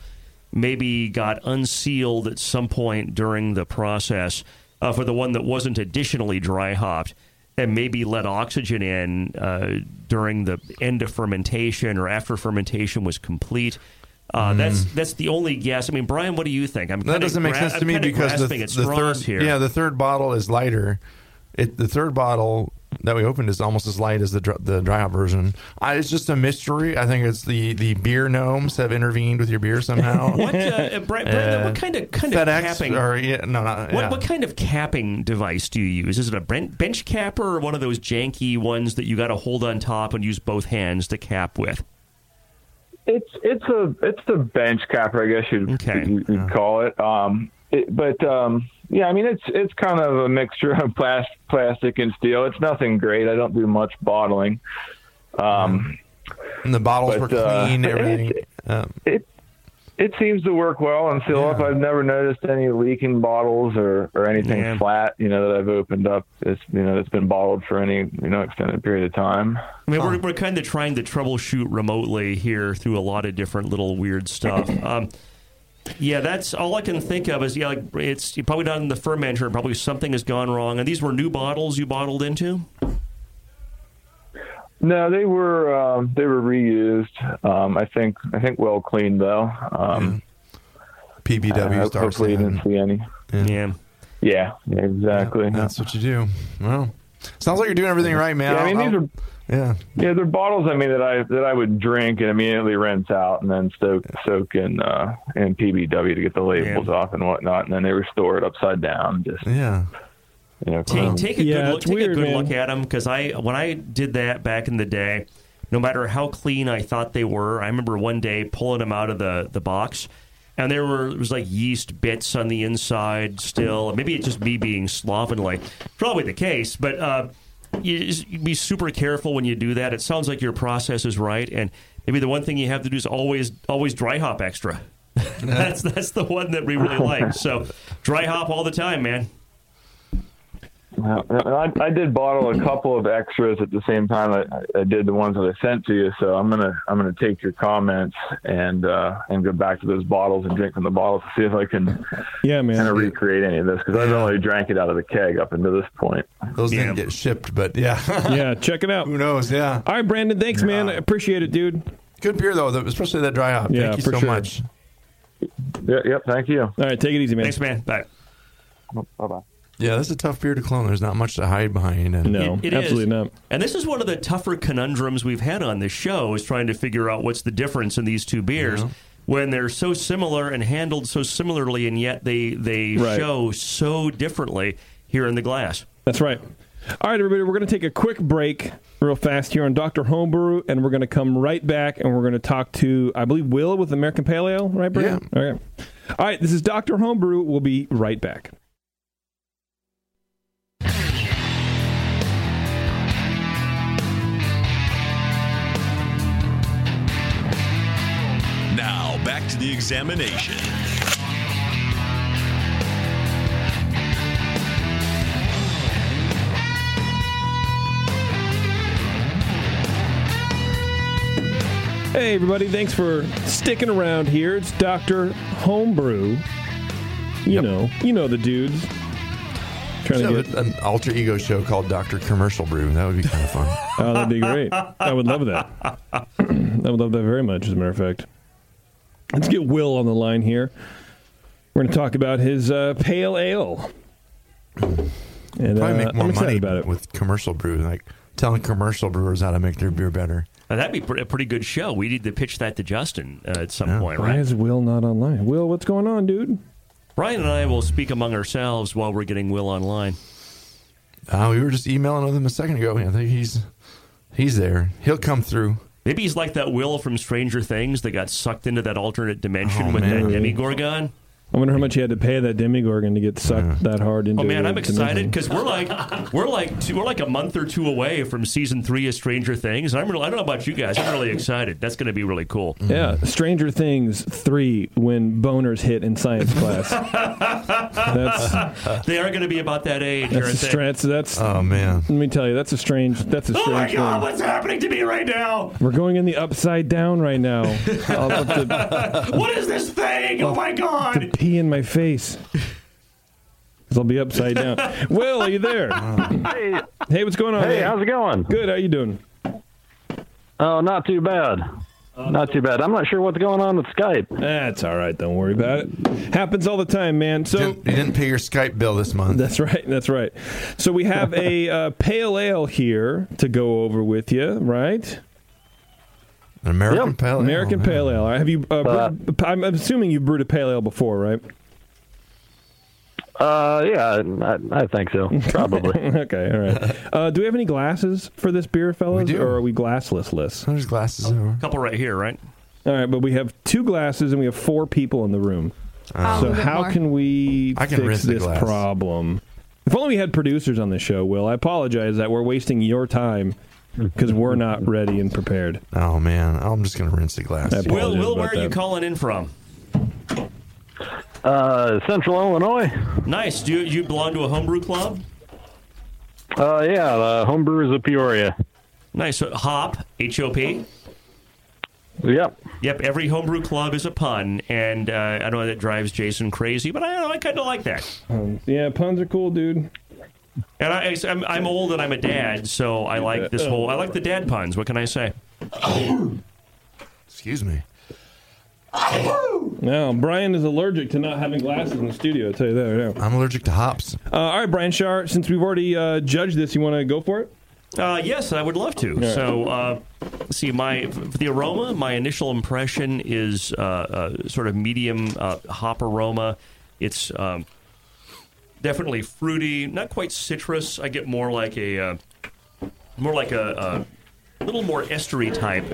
maybe got unsealed at some point during the process for the one that wasn't additionally dry hopped. and maybe let oxygen in during the end of fermentation or after fermentation was complete. That's the only guess. I mean, Brian, what do you think? That doesn't make sense to me because the third bottle is lighter. The third bottle that we opened is almost as light as the dry hop version. It's just a mystery. I think it's the beer gnomes have intervened with your beer somehow. Brandon, what kind of capping? What kind of capping device do you use? Is it a bench capper or one of those janky ones that you got to hold on top and use both hands to cap with? It's a bench capper, I guess you'd call it. It's kind of a mixture of plastic and steel. It's nothing great. I don't do much bottling. And the bottles were clean. Everything. It seems to work well and fill up. I've never noticed any leaking bottles or anything flat, that I've opened up. It's, that's been bottled for any, extended period of time. I mean, we're kind of trying to troubleshoot remotely here through a lot of different little weird stuff. That's all I can think of is, it's probably not in the fermenter. Probably something has gone wrong. And these were new bottles you bottled into? No, they were reused. I think well cleaned though. PBW. Hopefully, you didn't see any. Yeah, exactly. Yeah, that's what you do. Well, sounds like you're doing everything right, man. Yeah, they're bottles. That I would drink and immediately rinse out, and then soak in PBW to get the labels off and whatnot, and then they were stored upside down. Take a good look at them, because when I did that back in the day, no matter how clean I thought they were, I remember one day pulling them out of the box, and there was like yeast bits on the inside still. Maybe it's just me being slovenly, probably the case. But you be super careful when you do that. It sounds like your process is right, and maybe the one thing you have to do is always dry hop extra. That's the one that we really like. So dry hop all the time, man. I did bottle a couple of extras at the same time I did the ones that I sent to you, so I'm gonna take your comments and go back to those bottles and drink from the bottles to see if I can kind of recreate any of this, because I've only drank it out of the keg up until this point. Those didn't get shipped, but check it out. Who knows? Yeah. All right, Brandon, thanks, man. I appreciate it, dude. Good beer though, especially that dry hop. Yeah, thank you so much. Yep, thank you. All right, take it easy, man. Thanks, man. Bye. Bye. Yeah, that's a tough beer to clone. There's not much to hide behind. And no, it absolutely is. Not. And this is one of the tougher conundrums we've had on this show, is trying to figure out what's the difference in these two beers when they're so similar and handled so similarly, and yet they show so differently here in the glass. That's right. All right, everybody, we're going to take a quick break real fast here on Dr. Homebrew, and we're going to come right back, and we're going to talk to, I believe, Will with American Pale Ale, right, Brian? Yeah. Okay. All right, this is Dr. Homebrew. We'll be right back. Now, back to the examination. Hey, everybody. Thanks for sticking around here. It's Dr. Homebrew. You know the dudes. An alter ego show called Dr. Commercial Brew. That would be kind of fun. Oh, that'd be great. I would love that. I would love that very much, as a matter of fact. Let's get Will on the line here. We're going to talk about his pale ale. And probably make more money about it with commercial brew, like telling commercial brewers how to make their beer better. Now, that'd be a pretty good show. We need to pitch that to Justin at some point, right? Why is Will not online? Will, what's going on, dude? Brian and I will speak among ourselves while we're getting Will online. We were just emailing with him a second ago. I think he's there. He'll come through. Maybe he's like that Will from Stranger Things that got sucked into that alternate dimension that Demigorgon. I wonder how much he had to pay that Demigorgon to get sucked that hard into. Oh man, I'm excited because we're like a month or two away from season 3 of Stranger Things. And I don't know about you guys, I'm really excited. That's going to be really cool. Mm-hmm. Yeah, Stranger Things 3 when boners hit in science class. They are going to be about that age. Oh man, let me tell you, that's a strange. Oh my God, what's happening to me right now? We're going in the upside down right now. What is this thing? Oh my God. Pee in my face. Because I'll be upside down. Will, are you there? Hey, Hey, what's going on? Hey, how's it going? Good. How you doing? Oh, not too bad. Not too bad. I'm not sure what's going on with Skype. That's all right. Don't worry about it. Happens all the time, man. So you didn't pay your Skype bill this month. That's right. That's right. So we have a pale ale here to go over with you, right? An American pale ale. American pale ale. Have you? I'm assuming you've brewed a pale ale before, right? Yeah, I think so. Probably. Okay, all right. Do we have any glasses for this beer, fellas? We do. Or are we glassless? There's glasses. A couple right here, right? All right, but we have two glasses and we have four people in the room. So how can we fix this problem? If only we had producers on this show, Will. I apologize that we're wasting your time because we're not ready and prepared. Oh, man. I'm just going to rinse the glass. Will, where are you calling in from? Central Illinois. Nice. Do you belong to a homebrew club? Yeah, Homebrewers of Peoria. Nice. Hop, H-O-P? Yep, every homebrew club is a pun, and I know that drives Jason crazy, but I kind of like that. Yeah, puns are cool, dude. And I'm old and I'm a dad, so I like this whole... I like the dad puns. What can I say? Excuse me. Now, Brian is allergic to not having glasses in the studio, I'll tell you that right now. I'm allergic to hops. All right, Brian Schaar, since we've already judged this, you want to go for it? Yes, I would love to. Right. So, the aroma, my initial impression is sort of medium hop aroma. It's definitely fruity, not quite citrus. I get more like a little more estery type,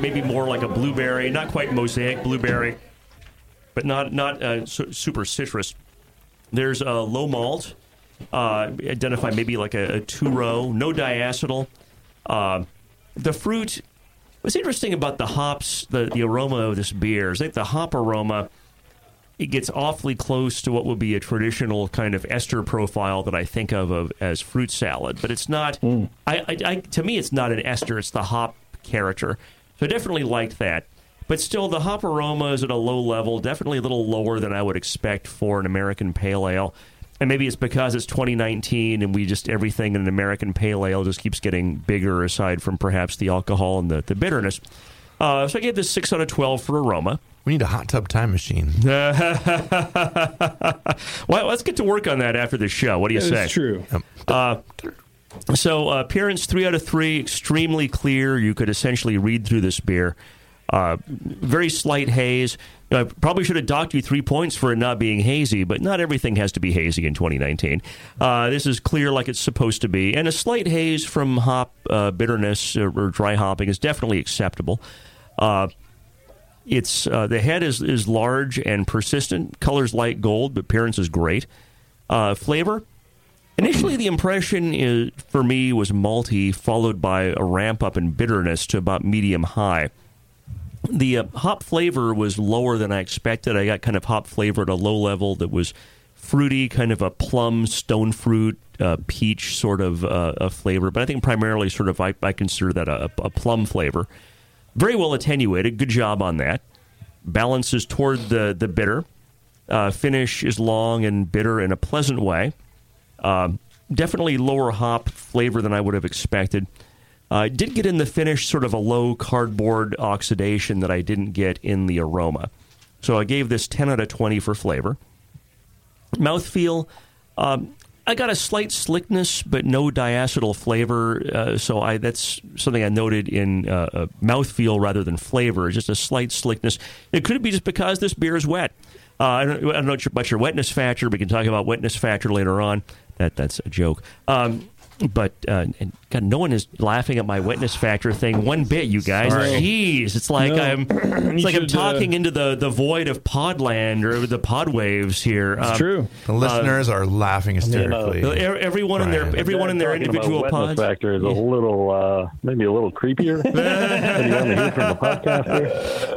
maybe more like a blueberry, not quite mosaic blueberry, but not super citrus. There's a low malt, identify maybe like a two-row, no diacetyl. The fruit, what's interesting about the hops, the aroma of this beer is that the hop aroma, it gets awfully close to what would be a traditional kind of ester profile that I think of as fruit salad, but it's not. To me, it's not an ester; it's the hop character. So I definitely liked that, but still, the hop aroma is at a low level, definitely a little lower than I would expect for an American pale ale. And maybe it's because it's 2019, and everything in an American pale ale just keeps getting bigger, aside from perhaps the alcohol and the bitterness. So I gave this 6 out of 12 for aroma. We need a hot tub time machine. Well, let's get to work on that after the show. What do you say? That's true. So appearance 3 out of 3, extremely clear. You could essentially read through this beer. Very slight haze. I probably should have docked you 3 points for it not being hazy, but not everything has to be hazy in 2019. This is clear like it's supposed to be, and a slight haze from hop bitterness or dry hopping is definitely acceptable. It's the head is large and persistent. Color's light gold, but appearance is great. Flavor. Initially, the impression for me was malty, followed by a ramp up in bitterness to about medium high. The hop flavor was lower than I expected. I got kind of hop flavor at a low level that was fruity, kind of a plum, stone fruit, peach sort of a flavor. But I think primarily sort of I consider that a plum flavor. Very well attenuated. Good job on that. Balances toward the bitter. Finish is long and bitter in a pleasant way. Definitely lower hop flavor than I would have expected. I did get in the finish sort of a low cardboard oxidation that I didn't get in the aroma. So I gave this 10 out of 20 for flavor. Mouthfeel, I got a slight slickness, but no diacetyl flavor. So that's something I noted in mouthfeel rather than flavor, just a slight slickness. It could be just because this beer is wet. I don't know about your wetness factor. We can talk about wetness factor later on. That's a joke. But, and God, no one is laughing at my wetness factor thing one bit, you guys. Sorry. Jeez, it's like I'm talking into the void of podland or the pod waves here. It's true. The listeners are laughing hysterically. Everyone Brian. in their individual pods. Wetness factor is a little, maybe a little creepier.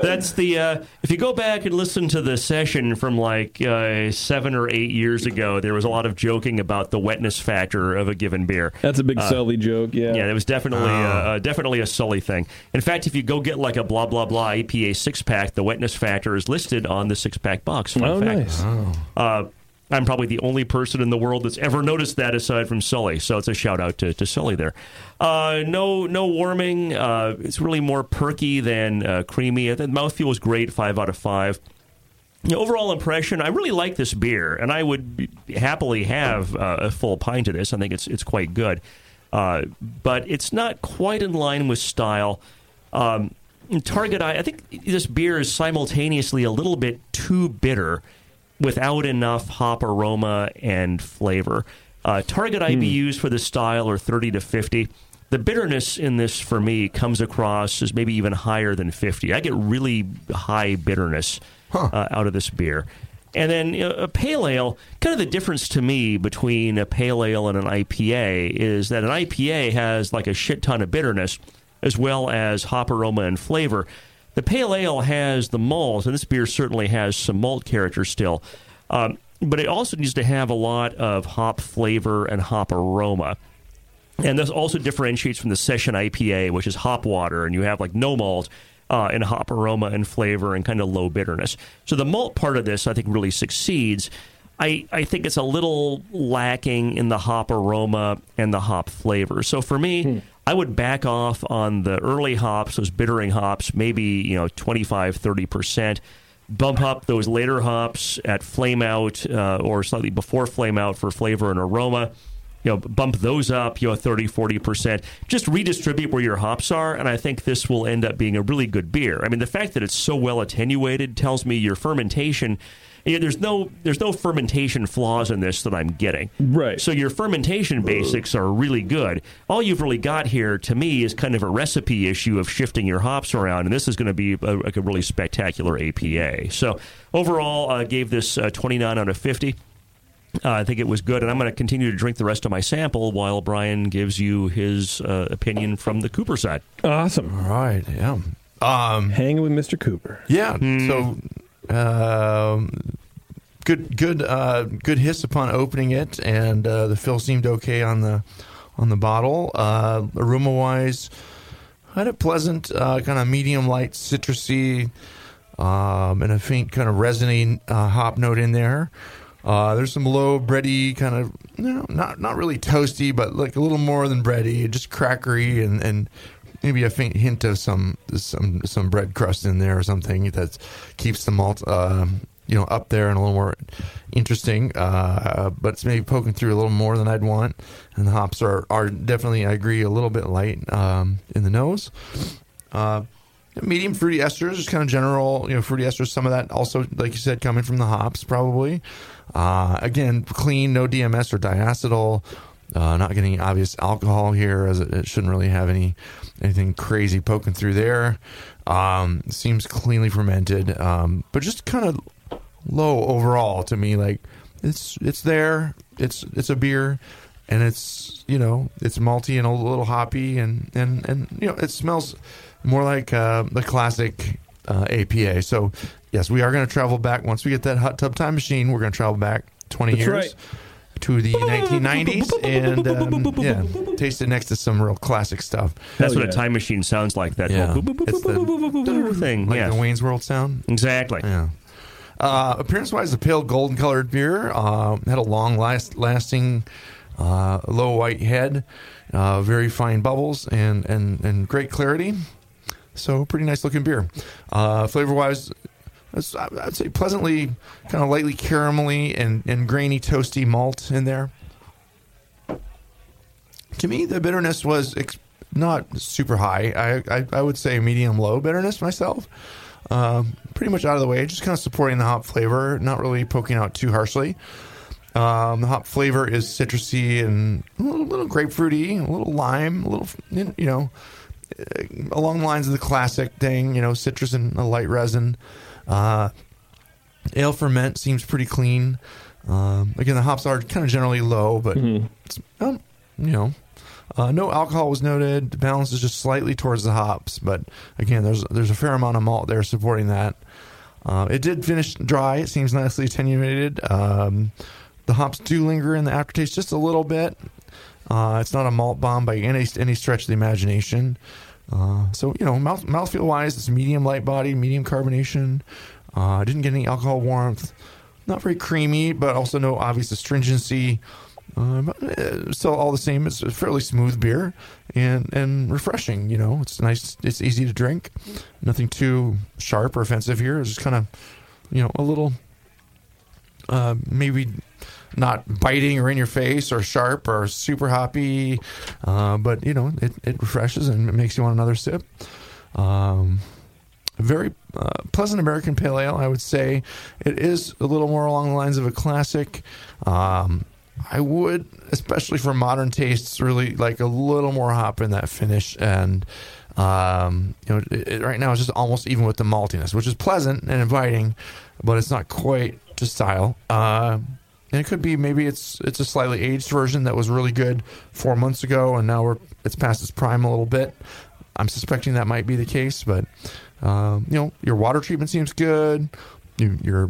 That's the, if you go back and listen to the session from like 7 or 8 years ago, there was a lot of joking about the wetness factor of a given beer. That's a big Sully joke, yeah. Yeah, it was definitely a Sully thing. In fact, if you go get like a blah, blah, blah IPA six-pack, the wetness factor is listed on the six-pack box. Oh, nice. Oh. I'm probably the only person in the world that's ever noticed that aside from Sully. So it's a shout-out to Sully there. No warming. It's really more perky than creamy. The mouthfeel was great, 5 out of 5. The overall impression, I really like this beer, and I would happily have a full pint of this. I think it's quite good. But it's not quite in line with style. Target, I think this beer is simultaneously a little bit too bitter without enough hop aroma and flavor. Target IBUs for this style are 30 to 50. The bitterness in this, for me, comes across as maybe even higher than 50. I get really high bitterness out of this beer. And then a pale ale, kind of the difference to me between a pale ale and an IPA is that an IPA has like a shit ton of bitterness as well as hop aroma and flavor. The pale ale has the malt, and this beer certainly has some malt character still, but it also needs to have a lot of hop flavor and hop aroma. And this also differentiates from the session IPA, which is hop water, and you have like no malt, and hop aroma and flavor and kind of low bitterness. So the malt part of this, I think, really succeeds. I think it's a little lacking in the hop aroma and the hop flavor. So for me, I would back off on the early hops, those bittering hops, maybe 25-30%. Bump up those later hops at flame out or slightly before flame out for flavor and aroma. Bump those up, 30-40%. Just redistribute where your hops are, and I think this will end up being a really good beer. I mean, the fact that it's so well attenuated tells me your fermentation, there's no fermentation flaws in this that I'm getting. Right. So your fermentation basics are really good. All you've really got here, to me, is kind of a recipe issue of shifting your hops around, and this is going to be a really spectacular APA. So overall, I gave this 29 out of 50. I think it was good, and I'm going to continue to drink the rest of my sample while Brian gives you his opinion from the Cooper side. Awesome. All right, yeah. Hanging with Mr. Cooper. Yeah, so good hiss upon opening it, and the fill seemed okay on the bottle. Aroma-wise, had a pleasant kind of medium-light citrusy and a faint kind of resiny hop note in there. There's some low bready kind of, not really toasty, but like a little more than bready, just crackery and maybe a faint hint of some bread crust in there or something that keeps the malt, up there and a little more interesting. But it's maybe poking through a little more than I'd want. And the hops are definitely, I agree, a little bit light in the nose. Medium fruity esters, just kind of general, fruity esters. Some of that also, like you said, coming from the hops, probably. Again, clean, no DMS or diacetyl. Not getting obvious alcohol here, as it shouldn't really have anything crazy poking through there. Seems cleanly fermented, but just kind of low overall to me. Like it's there. It's a beer. And it's, it's malty and a little hoppy, and it smells more like the classic APA. So, yes, we are going to travel back. Once we get that hot tub time machine, we're going to travel back 20 years to the 1990s and taste it next to some real classic stuff. That's what a time machine sounds like, that it's the thing. Like the Wayne's World sound? Exactly. Yeah. Appearance-wise, a pale golden-colored beer. Had a long, lasting... low white head, very fine bubbles, and great clarity. So pretty nice looking beer. Flavor-wise, I'd say pleasantly, kind of lightly caramelly and grainy, toasty malt in there. To me, the bitterness was not super high. I would say medium-low bitterness myself. Pretty much out of the way, just kind of supporting the hop flavor, not really poking out too harshly. The hop flavor is citrusy and a little grapefruity, a little lime, a little, along the lines of the classic thing, citrus and a light resin. Ale ferment seems pretty clean. Again, the hops are kind of generally low, but, no alcohol was noted. The balance is just slightly towards the hops, but again, there's a fair amount of malt there supporting that. It did finish dry. It seems nicely attenuated. The hops do linger in the aftertaste just a little bit. It's not a malt bomb by any stretch of the imagination. Mouthfeel-wise, it's medium light body, medium carbonation. I didn't get any alcohol warmth. Not very creamy, but also no obvious astringency. Still all the same, it's a fairly smooth beer and refreshing, you know. It's nice. It's easy to drink. Nothing too sharp or offensive here. It's just kind of, you know, a little maybe not biting or in your face or sharp or super hoppy, but, you know, it refreshes and it makes you want another sip. Very pleasant American Pale Ale, I would say. It is a little more along the lines of a classic. I would, especially for modern tastes, really like a little more hop in that finish. And, you know, right now it's just almost even with the maltiness, which is pleasant and inviting, but it's not quite to style. And it could be maybe it's a slightly aged version that was really good 4 months ago, and now it's past its prime a little bit. I'm suspecting that might be the case, but, you know, your water treatment seems good. Your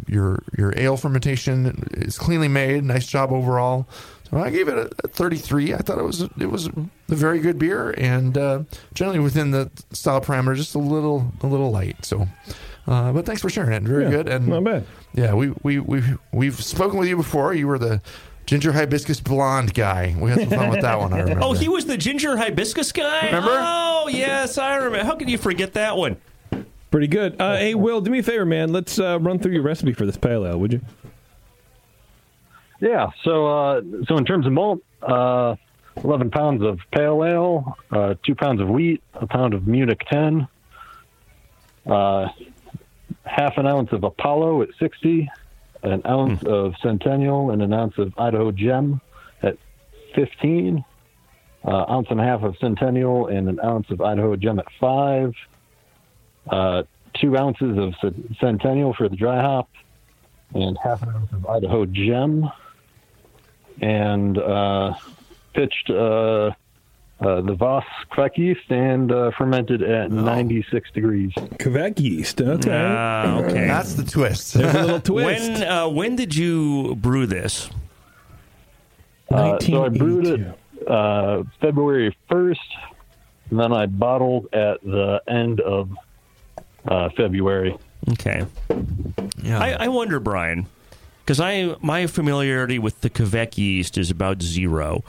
ale fermentation is cleanly made. Nice job overall. So I gave it a 33. I thought it was a very good beer, and generally within the style parameters, just a little light. So, but thanks for sharing it. Very good and not bad. Yeah, we've spoken with you before. You were the ginger hibiscus blonde guy. We had some fun with that one, I remember. Oh, he was the ginger hibiscus guy? Remember? Oh, yes, I remember. How could you forget that one? Pretty good. Hey, Will, do me a favor, man. Let's run through your recipe for this pale ale, would you? Yeah. So in terms of malt, 11 pounds of pale ale, 2 pounds of wheat, a pound of Munich 10, half an ounce of Apollo at 60, an ounce of Centennial, and an ounce of Idaho Gem at 15, ounce and a half of Centennial, and an ounce of Idaho Gem at 5. 2 ounces of Centennial for the dry hop, and half an ounce of Idaho Gem, and pitched the Voss Quebec yeast and fermented at 96 degrees. Quebec yeast, okay. That's the twist. There's a little twist. When did you brew this? So I brewed it February 1st. And then I bottled at the end of February. Okay. Yeah. I wonder, Brian, because my familiarity with the Quebec yeast is about zero.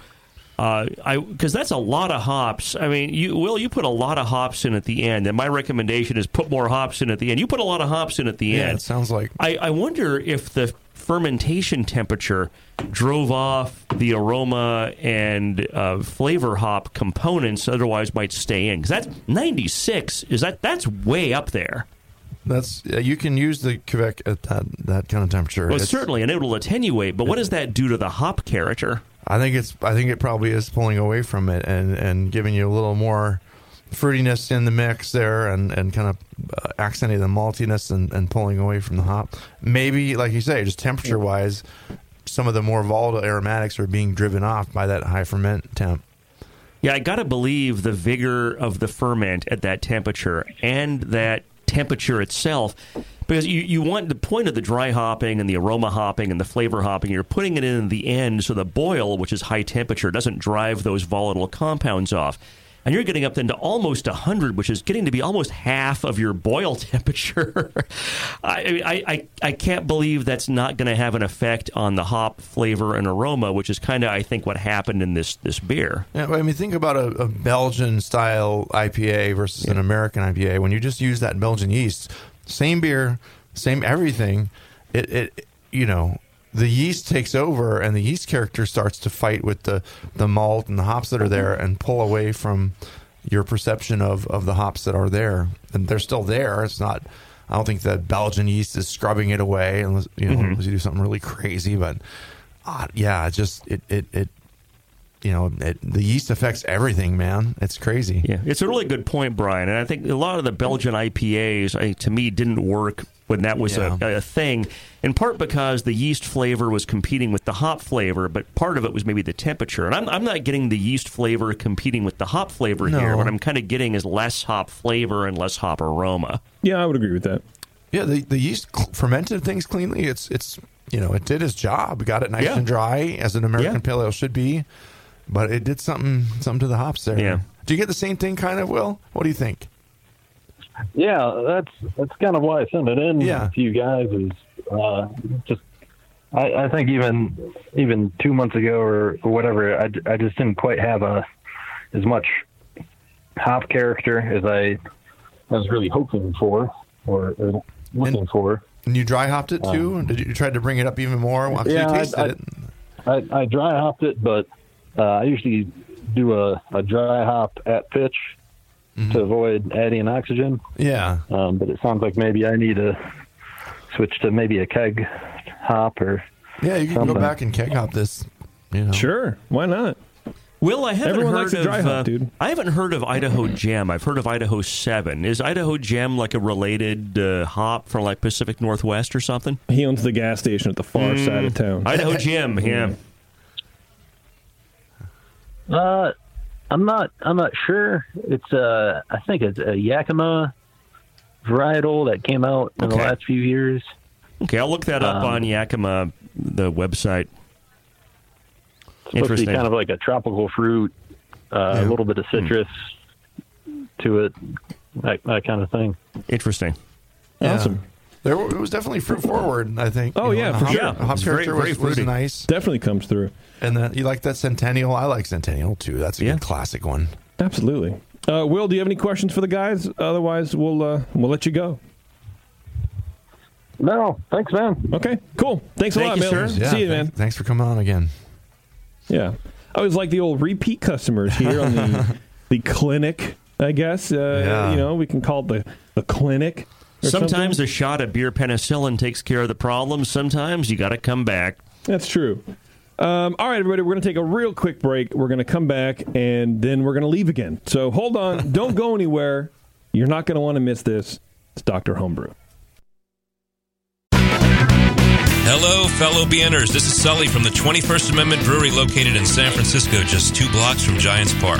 Because that's a lot of hops. I mean, you put a lot of hops in at the end, and my recommendation is put more hops in at the end. You put a lot of hops in at the end. Yeah, it sounds like. I wonder if the fermentation temperature drove off the aroma and flavor hop components otherwise might stay in, because that's 96 that's way up there. That's you can use the Quebec at that kind of temperature. Well, certainly, and it will attenuate, but what does that do to the hop character? I think it probably is pulling away from it and giving you a little more fruitiness in the mix there, and kind of accenting the maltiness and pulling away from the hop. Maybe, like you say, just temperature-wise, some of the more volatile aromatics are being driven off by that high ferment temp. Yeah, I got to believe the vigor of the ferment at that temperature and that temperature itself, because you want the point of the dry hopping and the aroma hopping and the flavor hopping. You're putting it in the end so the boil, which is high temperature, doesn't drive those volatile compounds off. And you're getting up then to almost 100, which is getting to be almost half of your boil temperature. I can't believe that's not going to have an effect on the hop flavor and aroma, which is kind of, I think, what happened in this beer. Yeah, I mean, think about a Belgian-style IPA versus an American IPA. When you just use that Belgian yeast, same beer, same everything, it you know, the yeast takes over, and the yeast character starts to fight with the malt and the hops that are there and pull away from your perception of the hops that are there. And they're still there. It's not, I don't think that Belgian yeast is scrubbing it away unless you know, unless you do something really crazy. But the yeast affects everything, man. It's crazy. Yeah, it's a really good point, Brian. And I think a lot of the Belgian IPAs, to me, didn't work when that was a thing, in part because the yeast flavor was competing with the hop flavor, but part of it was maybe the temperature. And I'm not getting the yeast flavor competing with the hop flavor here. What I'm kind of getting is less hop flavor and less hop aroma. Yeah, I would agree with that. Yeah, the yeast fermented things cleanly. It's you know, it did its job, got it nice and dry, as an American pale ale should be, but it did something to the hops there. Yeah. Do you get the same thing, kind of, Will? What do you think? Yeah, that's kind of why I sent it in to you guys, is just I think even 2 months ago or whatever, I just didn't quite have as much hop character as I was really hoping for or looking for. And you dry hopped it too? Did you try to bring it up even more? Well, yeah, you tasted it. I dry hopped it, but I usually do a dry hop at pitch to avoid adding oxygen. Yeah. But it sounds like maybe I need to switch to maybe a keg hop or you can something. Go back and keg hop this. You know. Sure. Why not? Will, I haven't Everyone heard likes of dry hop, dude. I haven't heard of Idaho Jam. I've heard of Idaho 7. Is Idaho Jam like a related hop from like Pacific Northwest or something? He owns the gas station at the far side of town. Idaho Jam, yeah. I'm not sure. It's I think it's a Yakima varietal that came out in the last few years. Okay, I'll look that up on Yakima, the website. It's supposed to be kind of like a tropical fruit, a little bit of citrus to it, that kind of thing. Interesting. Yeah. Awesome. It was definitely fruit forward, I think. Oh, yeah, for sure. Hop character was nice. Definitely comes through. And then you like that Centennial? I like Centennial, too. That's a good classic one. Absolutely. Will, do you have any questions for the guys? Otherwise, we'll let you go. No, thanks, man. Okay, cool. Thanks a lot, man. Yeah, see you, man. Thanks for coming on again. Yeah. I was like the old repeat customers here on the clinic, I guess. You know, we can call it the clinic. Sometimes a shot of beer penicillin takes care of the problem. Sometimes you got to come back. That's true. All right, everybody, we're going to take a real quick break. We're going to come back, and then we're going to leave again. So hold on. Don't go anywhere. You're not going to want to miss this. It's Dr. Homebrew. Hello, fellow BNers. This is Sully from the 21st Amendment Brewery located in San Francisco, just 2 blocks from Giants Park.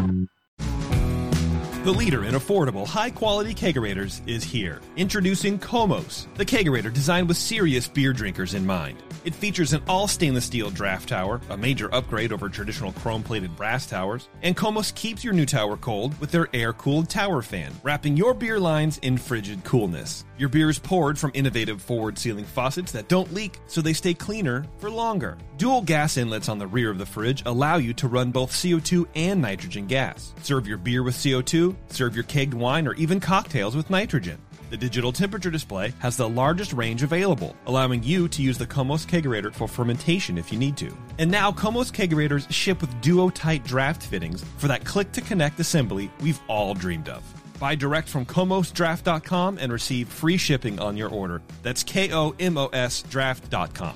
The leader in affordable, high-quality kegerators is here. Introducing Komos, the kegerator designed with serious beer drinkers in mind. It features an all-stainless steel draft tower, a major upgrade over traditional chrome-plated brass towers, and Komos keeps your new tower cold with their air-cooled tower fan, wrapping your beer lines in frigid coolness. Your beer is poured from innovative forward-sealing faucets that don't leak, so they stay cleaner for longer. Dual gas inlets on the rear of the fridge allow you to run both CO2 and nitrogen gas. Serve your beer with CO2, serve your kegged wine or even cocktails with nitrogen. The digital temperature display has the largest range available, allowing you to use the Komos Kegerator for fermentation if you need to. And now Komos Kegerators ship with duo-tight draft fittings for that click-to-connect assembly we've all dreamed of. Buy direct from KomosDraft.com and receive free shipping on your order. That's K-O-M-O-S Draft.com.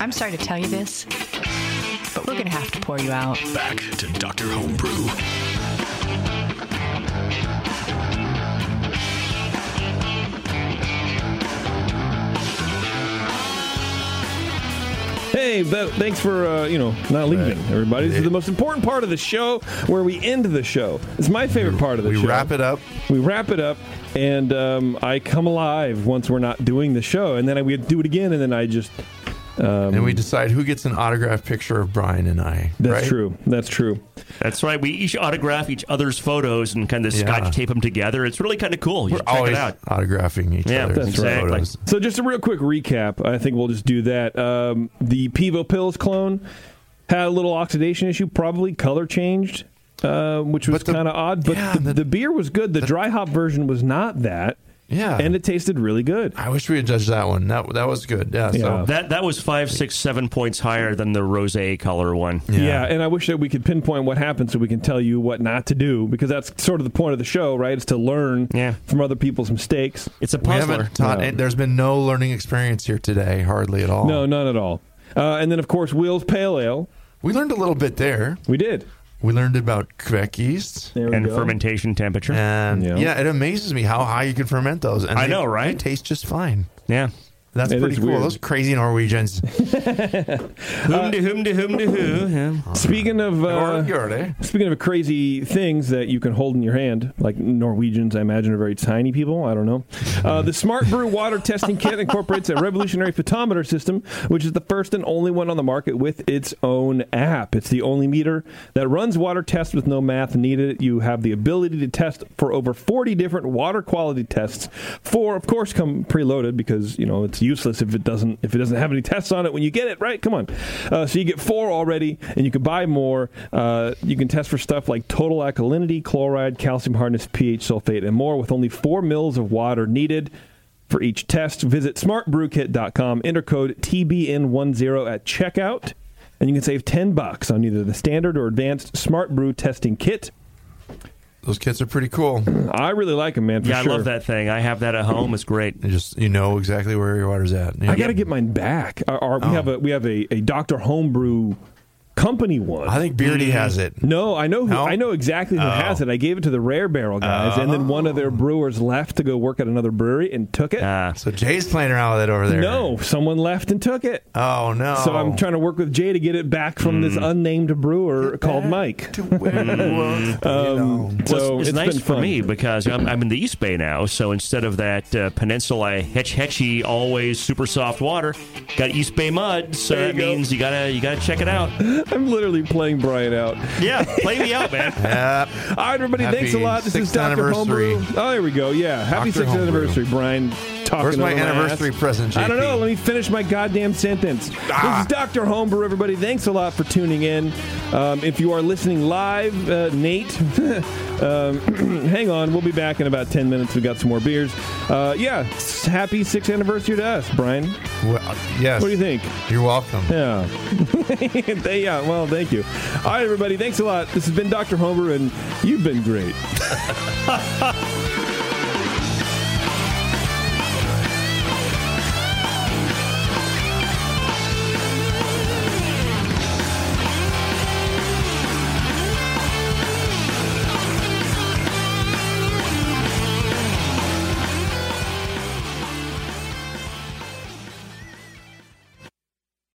I'm sorry to tell you this, but we're going to have to pour you out. Back to Dr. Homebrew. Hey, thanks for, not leaving, everybody. This is the most important part of the show where we end the show. It's my favorite part of the show. We wrap it up, and I come alive once we're not doing the show, and then we do it again, and then I just... and we decide who gets an autographed picture of Brian and I. That's true. That's right. We each autograph each other's photos and kind of scotch tape them together. It's really kind of cool. We're always autographing each other's photos. So just a real quick recap. I think we'll just do that. The Pivo Pills clone had a little oxidation issue, probably color changed, which was kind of odd. But the beer was good. The dry hop version was not that. Yeah. And it tasted really good. I wish we had judged that one. That was good. Yeah. So. That was 5, 6, 7 points higher than the rosé color one. Yeah. And I wish that we could pinpoint what happened so we can tell you what not to do, because that's sort of the point of the show, right? It's to learn from other people's mistakes. It's a puzzler. We haven't taught it. There's been no learning experience here today, hardly at all. No, none at all. And then, of course, Will's Pale Ale. We learned a little bit there. We did. We learned about Quebec yeast and fermentation temperature. And it amazes me how high you can ferment those. And I know, right? They taste just fine. Yeah. That's pretty cool. Weird. Those crazy Norwegians. Whom to whom. Yeah. Speaking of crazy things that you can hold in your hand, like Norwegians, I imagine, are very tiny people. I don't know. The Smart Brew Water Testing Kit incorporates a revolutionary photometer system, which is the first and only one on the market with its own app. It's the only meter that runs water tests with no math needed. You have the ability to test for over 40 different water quality tests. 4, of course, come preloaded because, it's useless if it doesn't have any tests on it when you get it, right? Come on. So you get 4 already, and you can buy more. You can test for stuff like total alkalinity, chloride, calcium hardness, pH, sulfate, and more with only 4 mils of water needed for each test. Visit smartbrewkit.com, enter code TBN10 at checkout, and you can save $10 on either the standard or advanced Smart Brew testing kit. Those kits are pretty cool. I really like them, man, for sure. Yeah, I love that thing. I have that at home. It's great. You know exactly where your water's at. I got to get mine back. We have a Dr. Homebrew company one. I think Beardy has it. No, I know exactly who has it. I gave it to the Rare Barrel guys, and then one of their brewers left to go work at another brewery and took it. So Jay's playing around with it over there. No, someone left and took it. Oh, no. So I'm trying to work with Jay to get it back from this unnamed brewer called Mike. To where So it's nice for me because I'm in the East Bay now, so instead of that Peninsula Hetch-Hetchy, always super soft water, got East Bay mud, so that means you gotta check it out. I'm literally playing Brian out. Yeah, play me out, man. All right, everybody, thanks a lot. This is Dr. Homebrew. Oh, there we go. Yeah, happy 6th anniversary, Brian. Where's my anniversary present, JP? I don't know. Let me finish my goddamn sentence. This is Dr. Homebrew, everybody. Thanks a lot for tuning in. If you are listening live, Nate, hang on. We'll be back in about 10 minutes. We got some more beers. Happy 6th anniversary to us, Brian. Well, yes. What do you think? You're welcome. Yeah. Well, thank you. All right, everybody. Thanks a lot. This has been Dr. Homebrew, and you've been great.